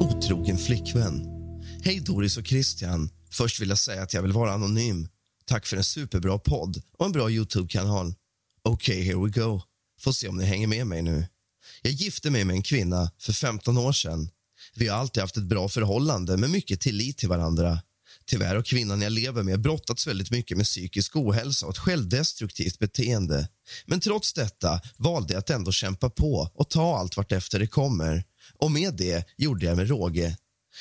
Otrogen flickvän. Hej Doris och Christian. Först vill jag säga att jag vill vara anonym. Tack för en superbra podd och en bra YouTube-kanal. Okej, here we go. Får se om ni hänger med mig nu. Jag gifte mig med en kvinna för 15 år sedan. Vi har alltid haft ett bra förhållande med mycket tillit till varandra. Tyvärr har kvinnan jag lever med brottats väldigt mycket med psykisk ohälsa och ett självdestruktivt beteende. Men trots detta valde jag att ändå kämpa på och ta allt vart efter det kommer. Och med det gjorde jag med råge.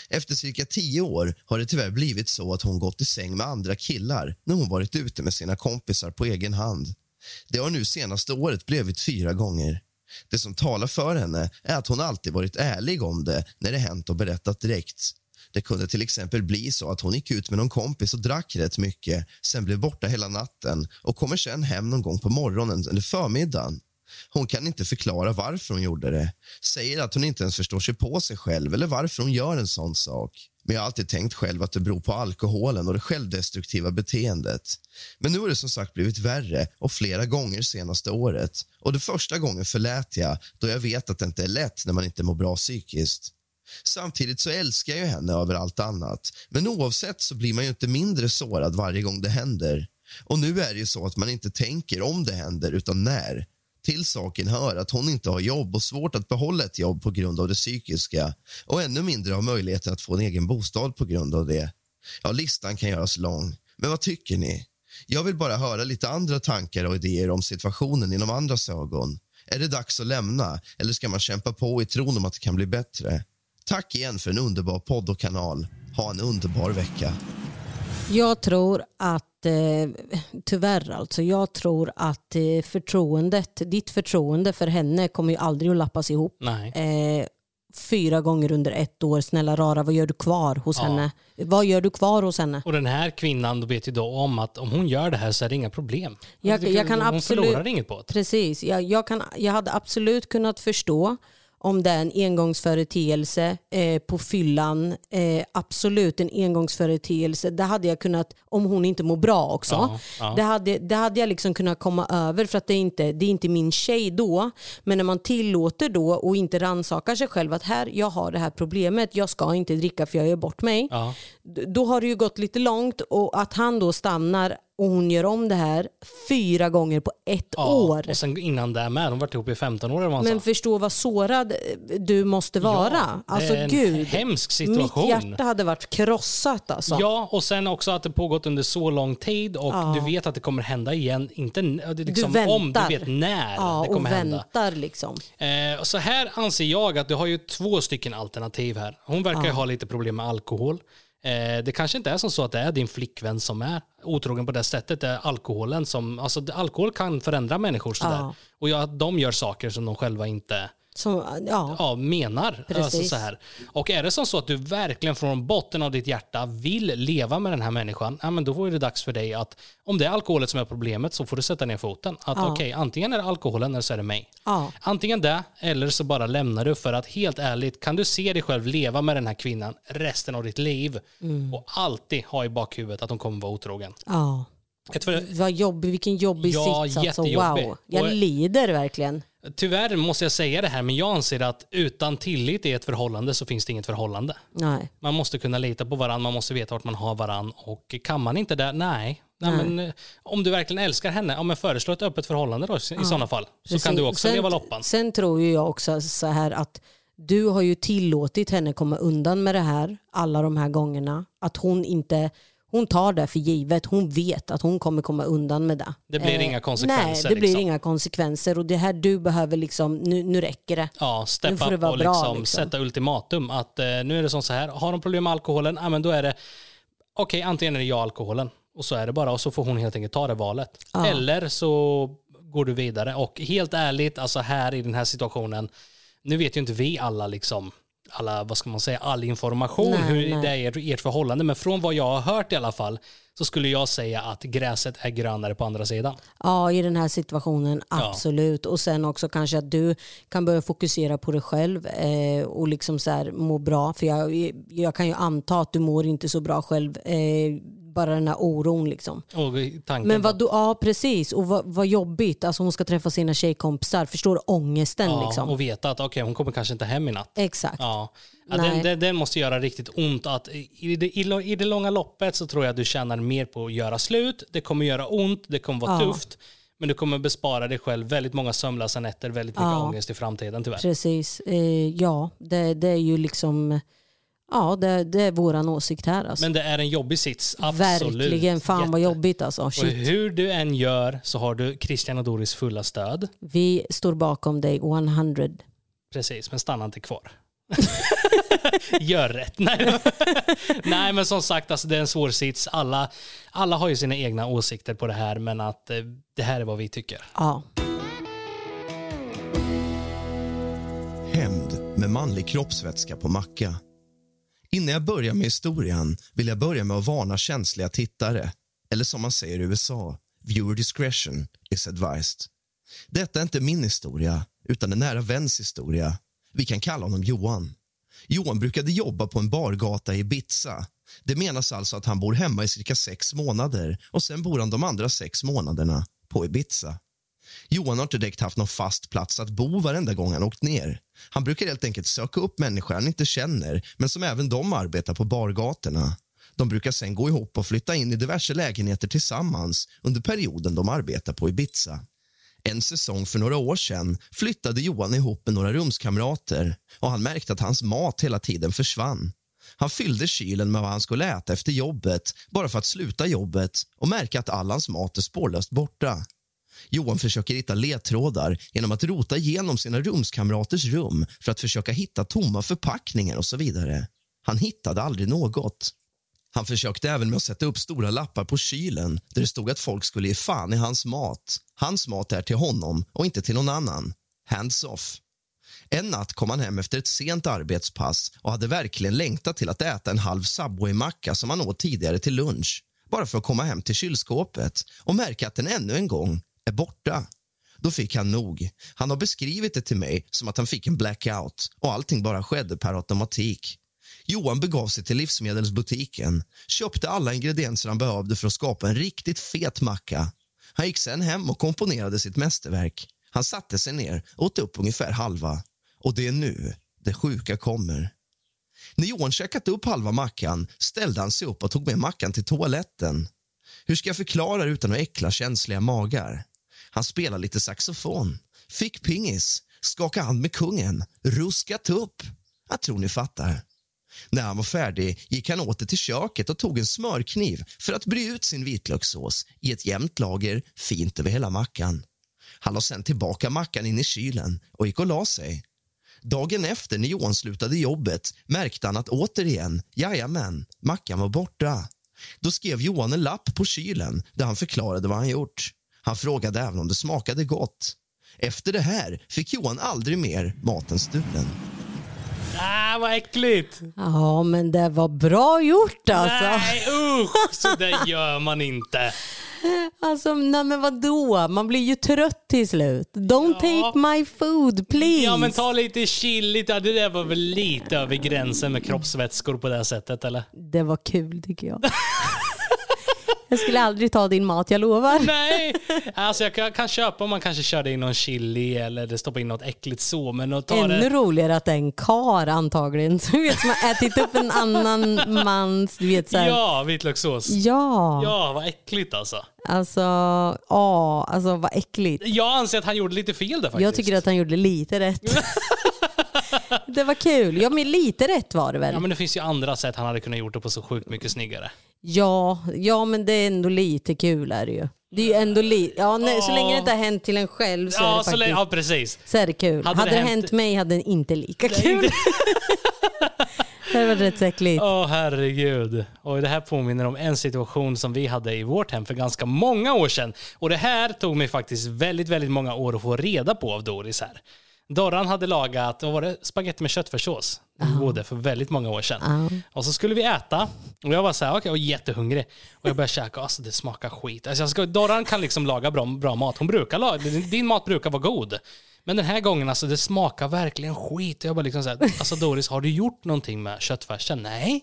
Efter cirka 10 år har det tyvärr blivit så att hon gått i säng med andra killar när hon varit ute med sina kompisar på egen hand. Det har nu senaste året blivit 4 gånger. Det som talar för henne är att hon alltid varit ärlig om det när det hänt och berättat direkt. Det kunde till exempel bli så att hon gick ut med någon kompis och drack rätt mycket, sen blev borta hela natten och kommer sen hem någon gång på morgonen eller förmiddagen. Hon kan inte förklara varför hon gjorde det. Säger att hon inte ens förstår sig på sig själv eller varför hon gör en sån sak. Men jag har alltid tänkt själv att det beror på alkoholen och det självdestruktiva beteendet. Men nu har det som sagt blivit värre och flera gånger senaste året. Och det första gången förlät jag, då jag vet att det inte är lätt när man inte mår bra psykiskt. Samtidigt så älskar jag henne över allt annat. Men oavsett så blir man ju inte mindre sårad varje gång det händer. Och nu är det ju så att man inte tänker om det händer utan när. Till saken hör att hon inte har jobb och svårt att behålla ett jobb på grund av det psykiska och ännu mindre har möjligheten att få en egen bostad på grund av det. Ja, listan kan göras lång. Men vad tycker ni? Jag vill bara höra lite andra tankar och idéer om situationen inom andras ögon. Är det dags att lämna eller ska man kämpa på i tron om att det kan bli bättre? Tack igen för en underbar podd och kanal. Ha en underbar vecka. Jag tror att, tyvärr alltså, jag tror att ditt förtroende för henne kommer ju aldrig att lappas ihop. Nej. 4 gånger under 1 år, snälla rara, vad gör du kvar hos henne? Vad gör du kvar hos henne? Och den här kvinnan då vet ju då om att om hon gör det här så är det inga problem. Hon förlorar inget på det. Precis, jag hade absolut kunnat förstå om det är en engångsföreteelse på fyllan, absolut en engångsföreteelse. Det hade jag kunnat, om hon inte mår bra också. Ja. Det hade jag liksom kunnat komma över för att det är inte min tjej då. Men när man tillåter då och inte rannsakar sig själv att jag har det här problemet, jag ska inte dricka för jag gör bort mig. Ja. Då har det ju gått lite långt och att han då stannar och hon gör om det här 4 gånger på 1 år. Och sen innan det med, de var ihop i 15 år. Men förstå vad sårad du måste vara. Ja, alltså det är en hemsk situation. Mitt hjärta hade varit krossat alltså. Ja, och sen också att det pågått under så lång tid och du vet att det kommer hända igen. Inte liksom, du väntar. Om du vet när det kommer hända. Ja, och väntar liksom. Så här anser jag att du har ju 2 stycken alternativ här. Hon verkar ju ha lite problem med alkohol. Det kanske inte är som så att det är din flickvän som är otrogen på det sättet. Det är alkoholen som... Alltså alkohol kan förändra människor sådär. Ja. Och de gör saker som de själva inte menar. Alltså, så här. Och är det som så att du verkligen från botten av ditt hjärta vill leva med den här människan, men då var det dags för dig att... Om det är alkoholen som är problemet så får du sätta ner foten. Att okej, antingen är det alkoholen eller så är det mig. Ja. Antingen det eller så bara lämnar du, för att helt ärligt kan du se dig själv leva med den här kvinnan resten av ditt liv och alltid ha i bakhuvudet att de kommer vara otrogen. Ja. Vilken jobbig sits alltså. Wow. Jag lider verkligen. Tyvärr måste jag säga det här, men jag anser att utan tillit i ett förhållande så finns det inget förhållande. Nej. Man måste kunna lita på varandra, man måste veta vart man har varandra, och kan man inte det, nej. Men om du verkligen älskar henne, men föreslå ett öppet förhållande då, i sådana fall. Så precis. Kan du också leva loppan. Sen tror ju jag också så här att du har ju tillåtit henne komma undan med det här alla de här gångerna, att hon tar det för givet. Hon vet att hon kommer komma undan med det. Det blir inga konsekvenser. Nej, det blir inga konsekvenser. Och det här du behöver liksom, nu räcker det. Ja, steppa upp och liksom sätta ultimatum. Att nu är det så här, har de problem med alkoholen? Ja, men då är det, okej, antingen är det jag alkoholen. Och så är det bara, och så får hon helt enkelt ta det valet. Ja. Eller så går du vidare. Och helt ärligt, alltså här i den här situationen, nu vet ju inte vi alla liksom... all information hur det är ert förhållande, men från vad jag har hört i alla fall så skulle jag säga att gräset är grönare på andra sidan. Ja, i den här situationen absolut. Och sen också kanske att du kan börja fokusera på dig själv och liksom så här må bra, för jag kan ju anta att du mår inte så bra själv, bara den här oron liksom. Och tanken. Men vad precis, och vad jobbigt, alltså hon ska träffa sina tjejkompisar, förstår ångesten liksom. Och veta att okej, hon kommer kanske inte hem i natt. Exakt. Ja. Den måste göra riktigt ont. Att i det långa loppet så tror jag att du tjänar mer på att göra slut. Det kommer göra ont, det kommer vara tufft. Men du kommer bespara dig själv väldigt många sömnlösa nätter, väldigt mycket ångest i framtiden tyvärr. Precis, det är ju liksom... Ja, det är våran åsikt här alltså. Men det är en jobbig sits, absolut. Verkligen, fan vad jobbigt alltså. Shit. Och hur du än gör så har du Christian och Doris fulla stöd. Vi står bakom dig 100. Precis, men stanna inte kvar. Gör rätt. Nej. Nej, men som sagt, alltså, det är en svår sits. Alla har ju sina egna åsikter på det här, men att det här är vad vi tycker. Ja. Hämnd med manlig kroppsvätska på macka. Innan jag börjar med historien vill jag börja med att varna känsliga tittare. Eller som man säger i USA, viewer discretion is advised. Detta är inte min historia, utan en nära väns historia. Vi kan kalla honom Johan. Johan brukade jobba på en bargata i Ibiza. Det menas alltså att han bor hemma i cirka 6 månader och sen bor han de andra 6 månaderna på Ibiza. Johan har inte direkt haft någon fast plats att bo varenda gång han åkt ner. Han brukar helt enkelt söka upp människor han inte känner, men som även de arbetar på bargatorna. De brukar sen gå ihop och flytta in i diverse lägenheter tillsammans under perioden de arbetar på Ibiza. En säsong för några år sedan flyttade Johan ihop med några rumskamrater och han märkte att hans mat hela tiden försvann. Han fyllde kylen med vad han skulle äta efter jobbet bara för att sluta jobbet och märka att all hans mat är spårlöst borta. Johan försöker hitta ledtrådar genom att rota igenom sina rumskamraters rum för att försöka hitta tomma förpackningar och så vidare. Han hittade aldrig något. Han försökte även med att sätta upp stora lappar på kylen där det stod att folk skulle ge fan i hans mat. Hans mat är till honom och inte till någon annan. Hands off. En natt kom han hem efter ett sent arbetspass och hade verkligen längtat till att äta en halv Subway-macka som han åt tidigare till lunch. Bara för att komma hem till kylskåpet och märka att den ännu en gång är borta. Då fick han nog. Han har beskrivit det till mig som att han fick en blackout och allting bara skedde per automatik. Johan begav sig till livsmedelsbutiken, köpte alla ingredienser han behövde för att skapa en riktigt fet macka. Han gick sen hem och komponerade sitt mästerverk. Han satte sig ner och åt upp ungefär halva. Och det är nu det sjuka kommer. När Johan käkat upp halva mackan ställde han sig upp och tog med mackan till toaletten. Hur ska jag förklara utan att äckla känsliga magar? Han spelade lite saxofon, fick pingis, skakade hand med kungen, ruskat upp. Jag tror ni fattar. När han var färdig gick han åter till köket och tog en smörkniv för att bry ut sin vitlökssås i ett jämnt lager fint över hela mackan. Han la sen tillbaka mackan in i kylen och gick och la sig. Dagen efter när Johan slutade jobbet märkte han att återigen, jajamän, mackan var borta. Då skrev Johan en lapp på kylen där han förklarade vad han gjort. Han frågade även om det smakade gott. Efter det här fick Johan aldrig mer maten stulen. Ah, vad äckligt. Ja, men det var bra gjort alltså. Nej, usch, så det gör man inte. Alltså, nej men vadå? Man blir ju trött till slut. Don't take my food, please. Ja, men ta lite chili. Det där var väl lite över gränsen med kroppsvätskor på det sättet, eller? Det var kul, tycker jag. Jag skulle aldrig ta din mat, jag lovar. Nej, alltså jag kan köpa om man kanske körde in någon chili eller stoppa in något äckligt så. Men att ta ännu roligare att det är en kar antagligen. Du vet, som har ätit upp en annan mans, du vet, så här. Ja, vitlökssås. Ja. Ja, vad äckligt alltså. Alltså vad äckligt. Jag anser att han gjorde lite fel där faktiskt. Jag tycker att han gjorde lite rätt. Det var kul. Ja, men lite rätt var det väl. Ja, men det finns ju andra sätt han hade kunnat gjort det på så sjukt mycket snyggare. Ja, men det är ändå lite kul är det ju. Det är ju ändå så länge det inte har hänt till en själv så är det faktiskt. Ja, precis. Så är det kul. Hade det hänt mig hade det inte lika kul. Inte. Det var rätt äckligt. Åh, herregud. Och det här påminner om en situation som vi hade i vårt hem för ganska många år sedan. Och det här tog mig faktiskt väldigt, väldigt många år att få reda på av Doris här. Dorran hade lagat, vad var det? Spagetti med köttfärssås. Både för väldigt många år sedan. Och så skulle vi äta. Och jag var så här, okej, jag var jättehungrig. Och jag började käka, alltså det smakar skit. Alltså Dorran kan liksom laga bra mat. Hon brukar laga, din mat brukar vara god. Men den här gången, alltså det smakar verkligen skit. Och jag bara liksom så här, alltså Doris, har du gjort någonting med köttfärsen? Nej,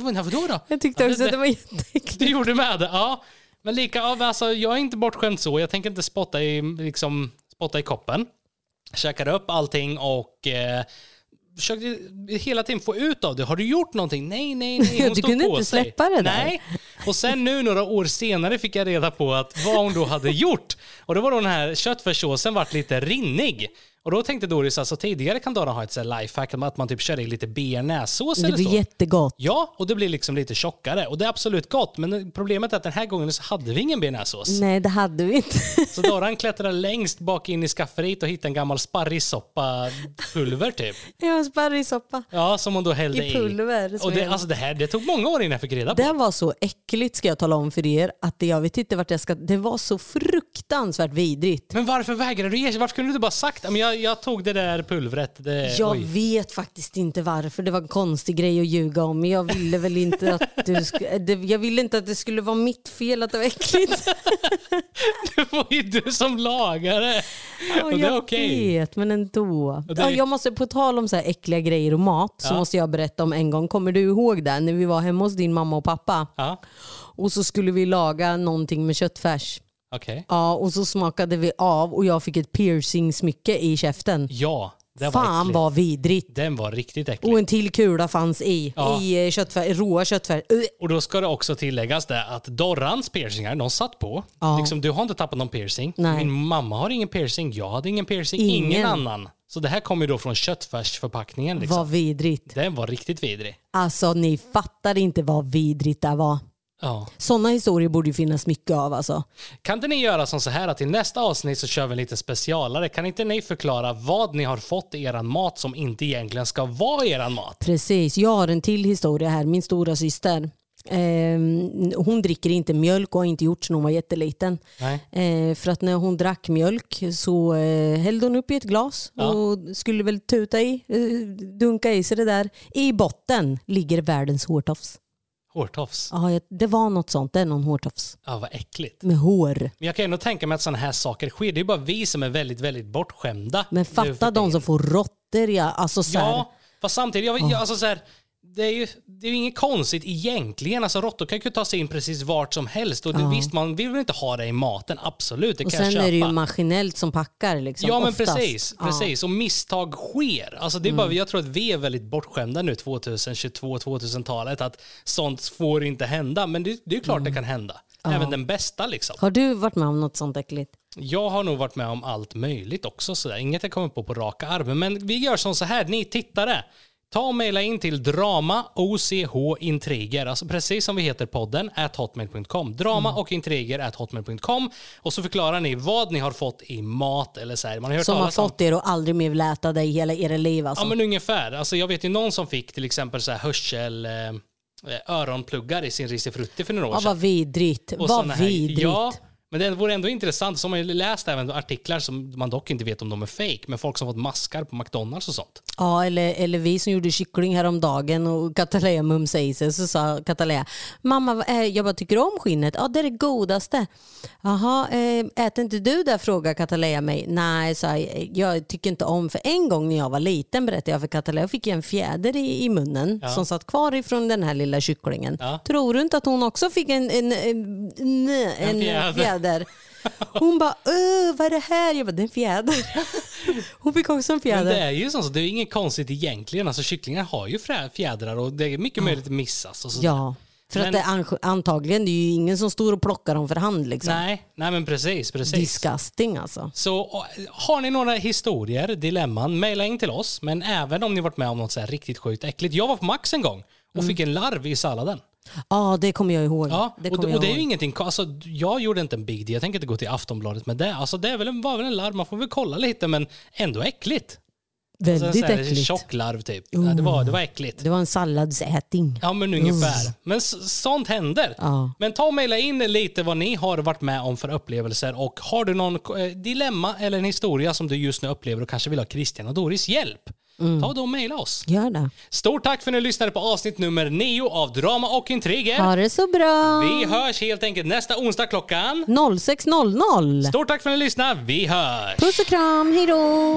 vad då? Jag tyckte också att det var jätteäckligt. Du gjorde med det, ja. Men alltså jag är inte bortskämd så. Jag tänker inte spotta i koppen. Käkade upp allting och försökte hela tiden få ut av det. Har du gjort någonting? Nej. Hon stod på sig. Du kunde inte släppa det där. Nej. Och sen nu några år senare fick jag reda på vad hon då hade gjort. Och det var då den här köttfärssåsen vart lite rinnig. Och då tänkte Doris, alltså tidigare kan Dara ha ett lifehack att man typ kör i lite bearnaisesås eller så. Det blir jättegott. Ja, och det blir liksom lite tjockare. Och det är absolut gott, men problemet är att den här gången så hade vi ingen bearnaisesås. Nej, det hade vi inte. Så Dara klättrade längst bak in i skafferiet och hittade en gammal sparrissoppa-pulver typ. Ja, sparrissoppa. Ja, som hon då hällde i. Pulver. Och det, alltså det här, det tog många år innan jag fick reda på. Det var så äckligt, ska jag tala om för er, att jag vet inte vart jag ska... Det var så fruktansvärt vidrigt. Men varför vägrade du? Varför kunde du inte bara sagt att jag tog det där pulvret. Jag vet faktiskt inte varför. Det var en konstig grej att ljuga om. Men jag ville väl inte att jag ville inte att det skulle vara mitt fel att det var äckligt. Det var ju du som lagade. Ja, och det är okej. Jag vet, men ändå. Det... Ja, jag måste på tal om så här äckliga grejer och mat, så måste jag berätta om en gång. Kommer du ihåg det? När vi var hemma hos din mamma och pappa. Ja. Och så skulle vi laga någonting med köttfärs. Okay. Ja, och så smakade vi av och jag fick ett piercing-smycke i käften. Ja, den var äcklig. Fan vad vidrigt. Den var riktigt äcklig. Och en till kula fanns i råa köttfärg. Och då ska det också tilläggas det att Dorrans piercingar, de satt på. Ja. Liksom, du har inte tappat någon piercing. Nej. Min mamma har ingen piercing, jag hade ingen piercing, ingen annan. Så det här kommer ju då från köttfärsförpackningen. Liksom. Vad vidrigt. Den var riktigt vidrig. Alltså, ni fattar inte vad vidrigt det var. Ja. Sådana historier borde ju finnas mycket av alltså. Kan inte ni göra som så här att i nästa avsnitt så kör vi lite specialare? Kan inte ni förklara vad ni har fått i eran mat som inte egentligen ska vara eran mat? Precis, jag har en till historia här. Min stora syster, hon dricker inte mjölk och har inte gjort så när hon var jätteliten. För att när hon drack mjölk så hällde hon upp i ett glas och skulle väl tuta i, dunka i sig det där. I botten ligger världens hårtofs. Hårtofs? Ja, det var något sånt. Det är någon hårtofs. Ja, vad äckligt. Med hår. Men jag kan ändå tänka mig att sådana här saker sker. Det är ju bara vi som är väldigt, väldigt bortskämda. Men fatta de som får råttor. Ja, alltså, så här. Ja, fast samtidigt. Alltså, så här, det är ju inget konstigt egentligen. Alltså, råttor kan ju ta sig in precis vart som helst. Och visst, man vill väl inte ha det i maten. Absolut, det kan jag köpa. Och sen är det ju maskinellt som packar. Liksom, ja, men oftast. Precis. Och misstag sker. Alltså, det är bara, jag tror att vi är väldigt bortskämda nu 2022-2000-talet. Att sånt får inte hända. Men det är ju klart det kan hända. Även den bästa liksom. Har du varit med om något sånt äckligt? Jag har nog varit med om allt möjligt också. Så där. Inget jag kommer på raka armen. Men vi gör som så här. Ni tittare. Ta och mejla in till dramaochintriger, alltså precis som vi heter podden, @hotmail.com. Drama och intriger @hotmail.com. Och så förklarar ni vad ni har fått i mat eller så här. Man har hört som har fått er och aldrig mer vill äta det i hela era liv. Alltså. Ja, men ungefär. Alltså, jag vet ju någon som fick till exempel så här öronpluggar i sin risifrutti för några år sedan. Ja, vad vidrigt. Vad vidrigt. Ja. Men det vore ändå intressant, som man läst även artiklar som man dock inte vet om de är fake, men folk som fått maskar på McDonalds och sånt. Ja, eller vi som gjorde kyckling häromdagen och Kataleja mumsade i sig, så sa Kataleja, mamma, jag bara tycker om skinnet. Ja, det är det godaste. Jaha, äter inte du det? Frågar Kataleja mig. Nej, sa jag tycker inte om, för en gång när jag var liten berättade jag för Kataleja, fick jag en fjäder i munnen som satt kvar ifrån den här lilla kycklingen. Ja. Tror du inte att hon också fick en fjäder? Hon bara, vad är det här? Jag bara, det är en fjäder. Hon fick också en fjäder. Men det är ju sånt, så det är inget konstigt egentligen. Alltså kycklingar har ju fjädrar och det är mycket möjligt att missas. Och ja, för att det är antagligen, det är ju ingen som står och plockar dem för hand liksom. Nej, men precis. Disgusting alltså. Så har ni några historier, dilemman, mejla in till oss. Men även om ni varit med om något så här riktigt sjukt äckligt. Jag var på Max en gång och fick en larv i salladen. Ja, det kommer jag ihåg. Ja, och det är ju ingenting, alltså, jag gjorde inte en big deal. Jag tänker inte gå till Aftonbladet med det. Alltså, det var väl en larv, man får väl kolla lite, men ändå äckligt. Väldigt alltså, äckligt. Tjocklarv typ. Ja, det var äckligt. Det var en salladsäting. Ja, men ungefär. Men sånt händer. Ja. Men ta och mejla in lite vad ni har varit med om för upplevelser. Och har du någon dilemma eller en historia som du just nu upplever och kanske vill ha Christian och Doris hjälp? Ta då och mejla oss. Gör det. Stort tack för att ni lyssnade på avsnitt nummer 9 av Drama och Intriger. Ha det så bra. Vi hörs helt enkelt nästa onsdag klockan 06:00. Stort tack för att ni lyssnade. Vi hörs. Puss och kram. Hej då.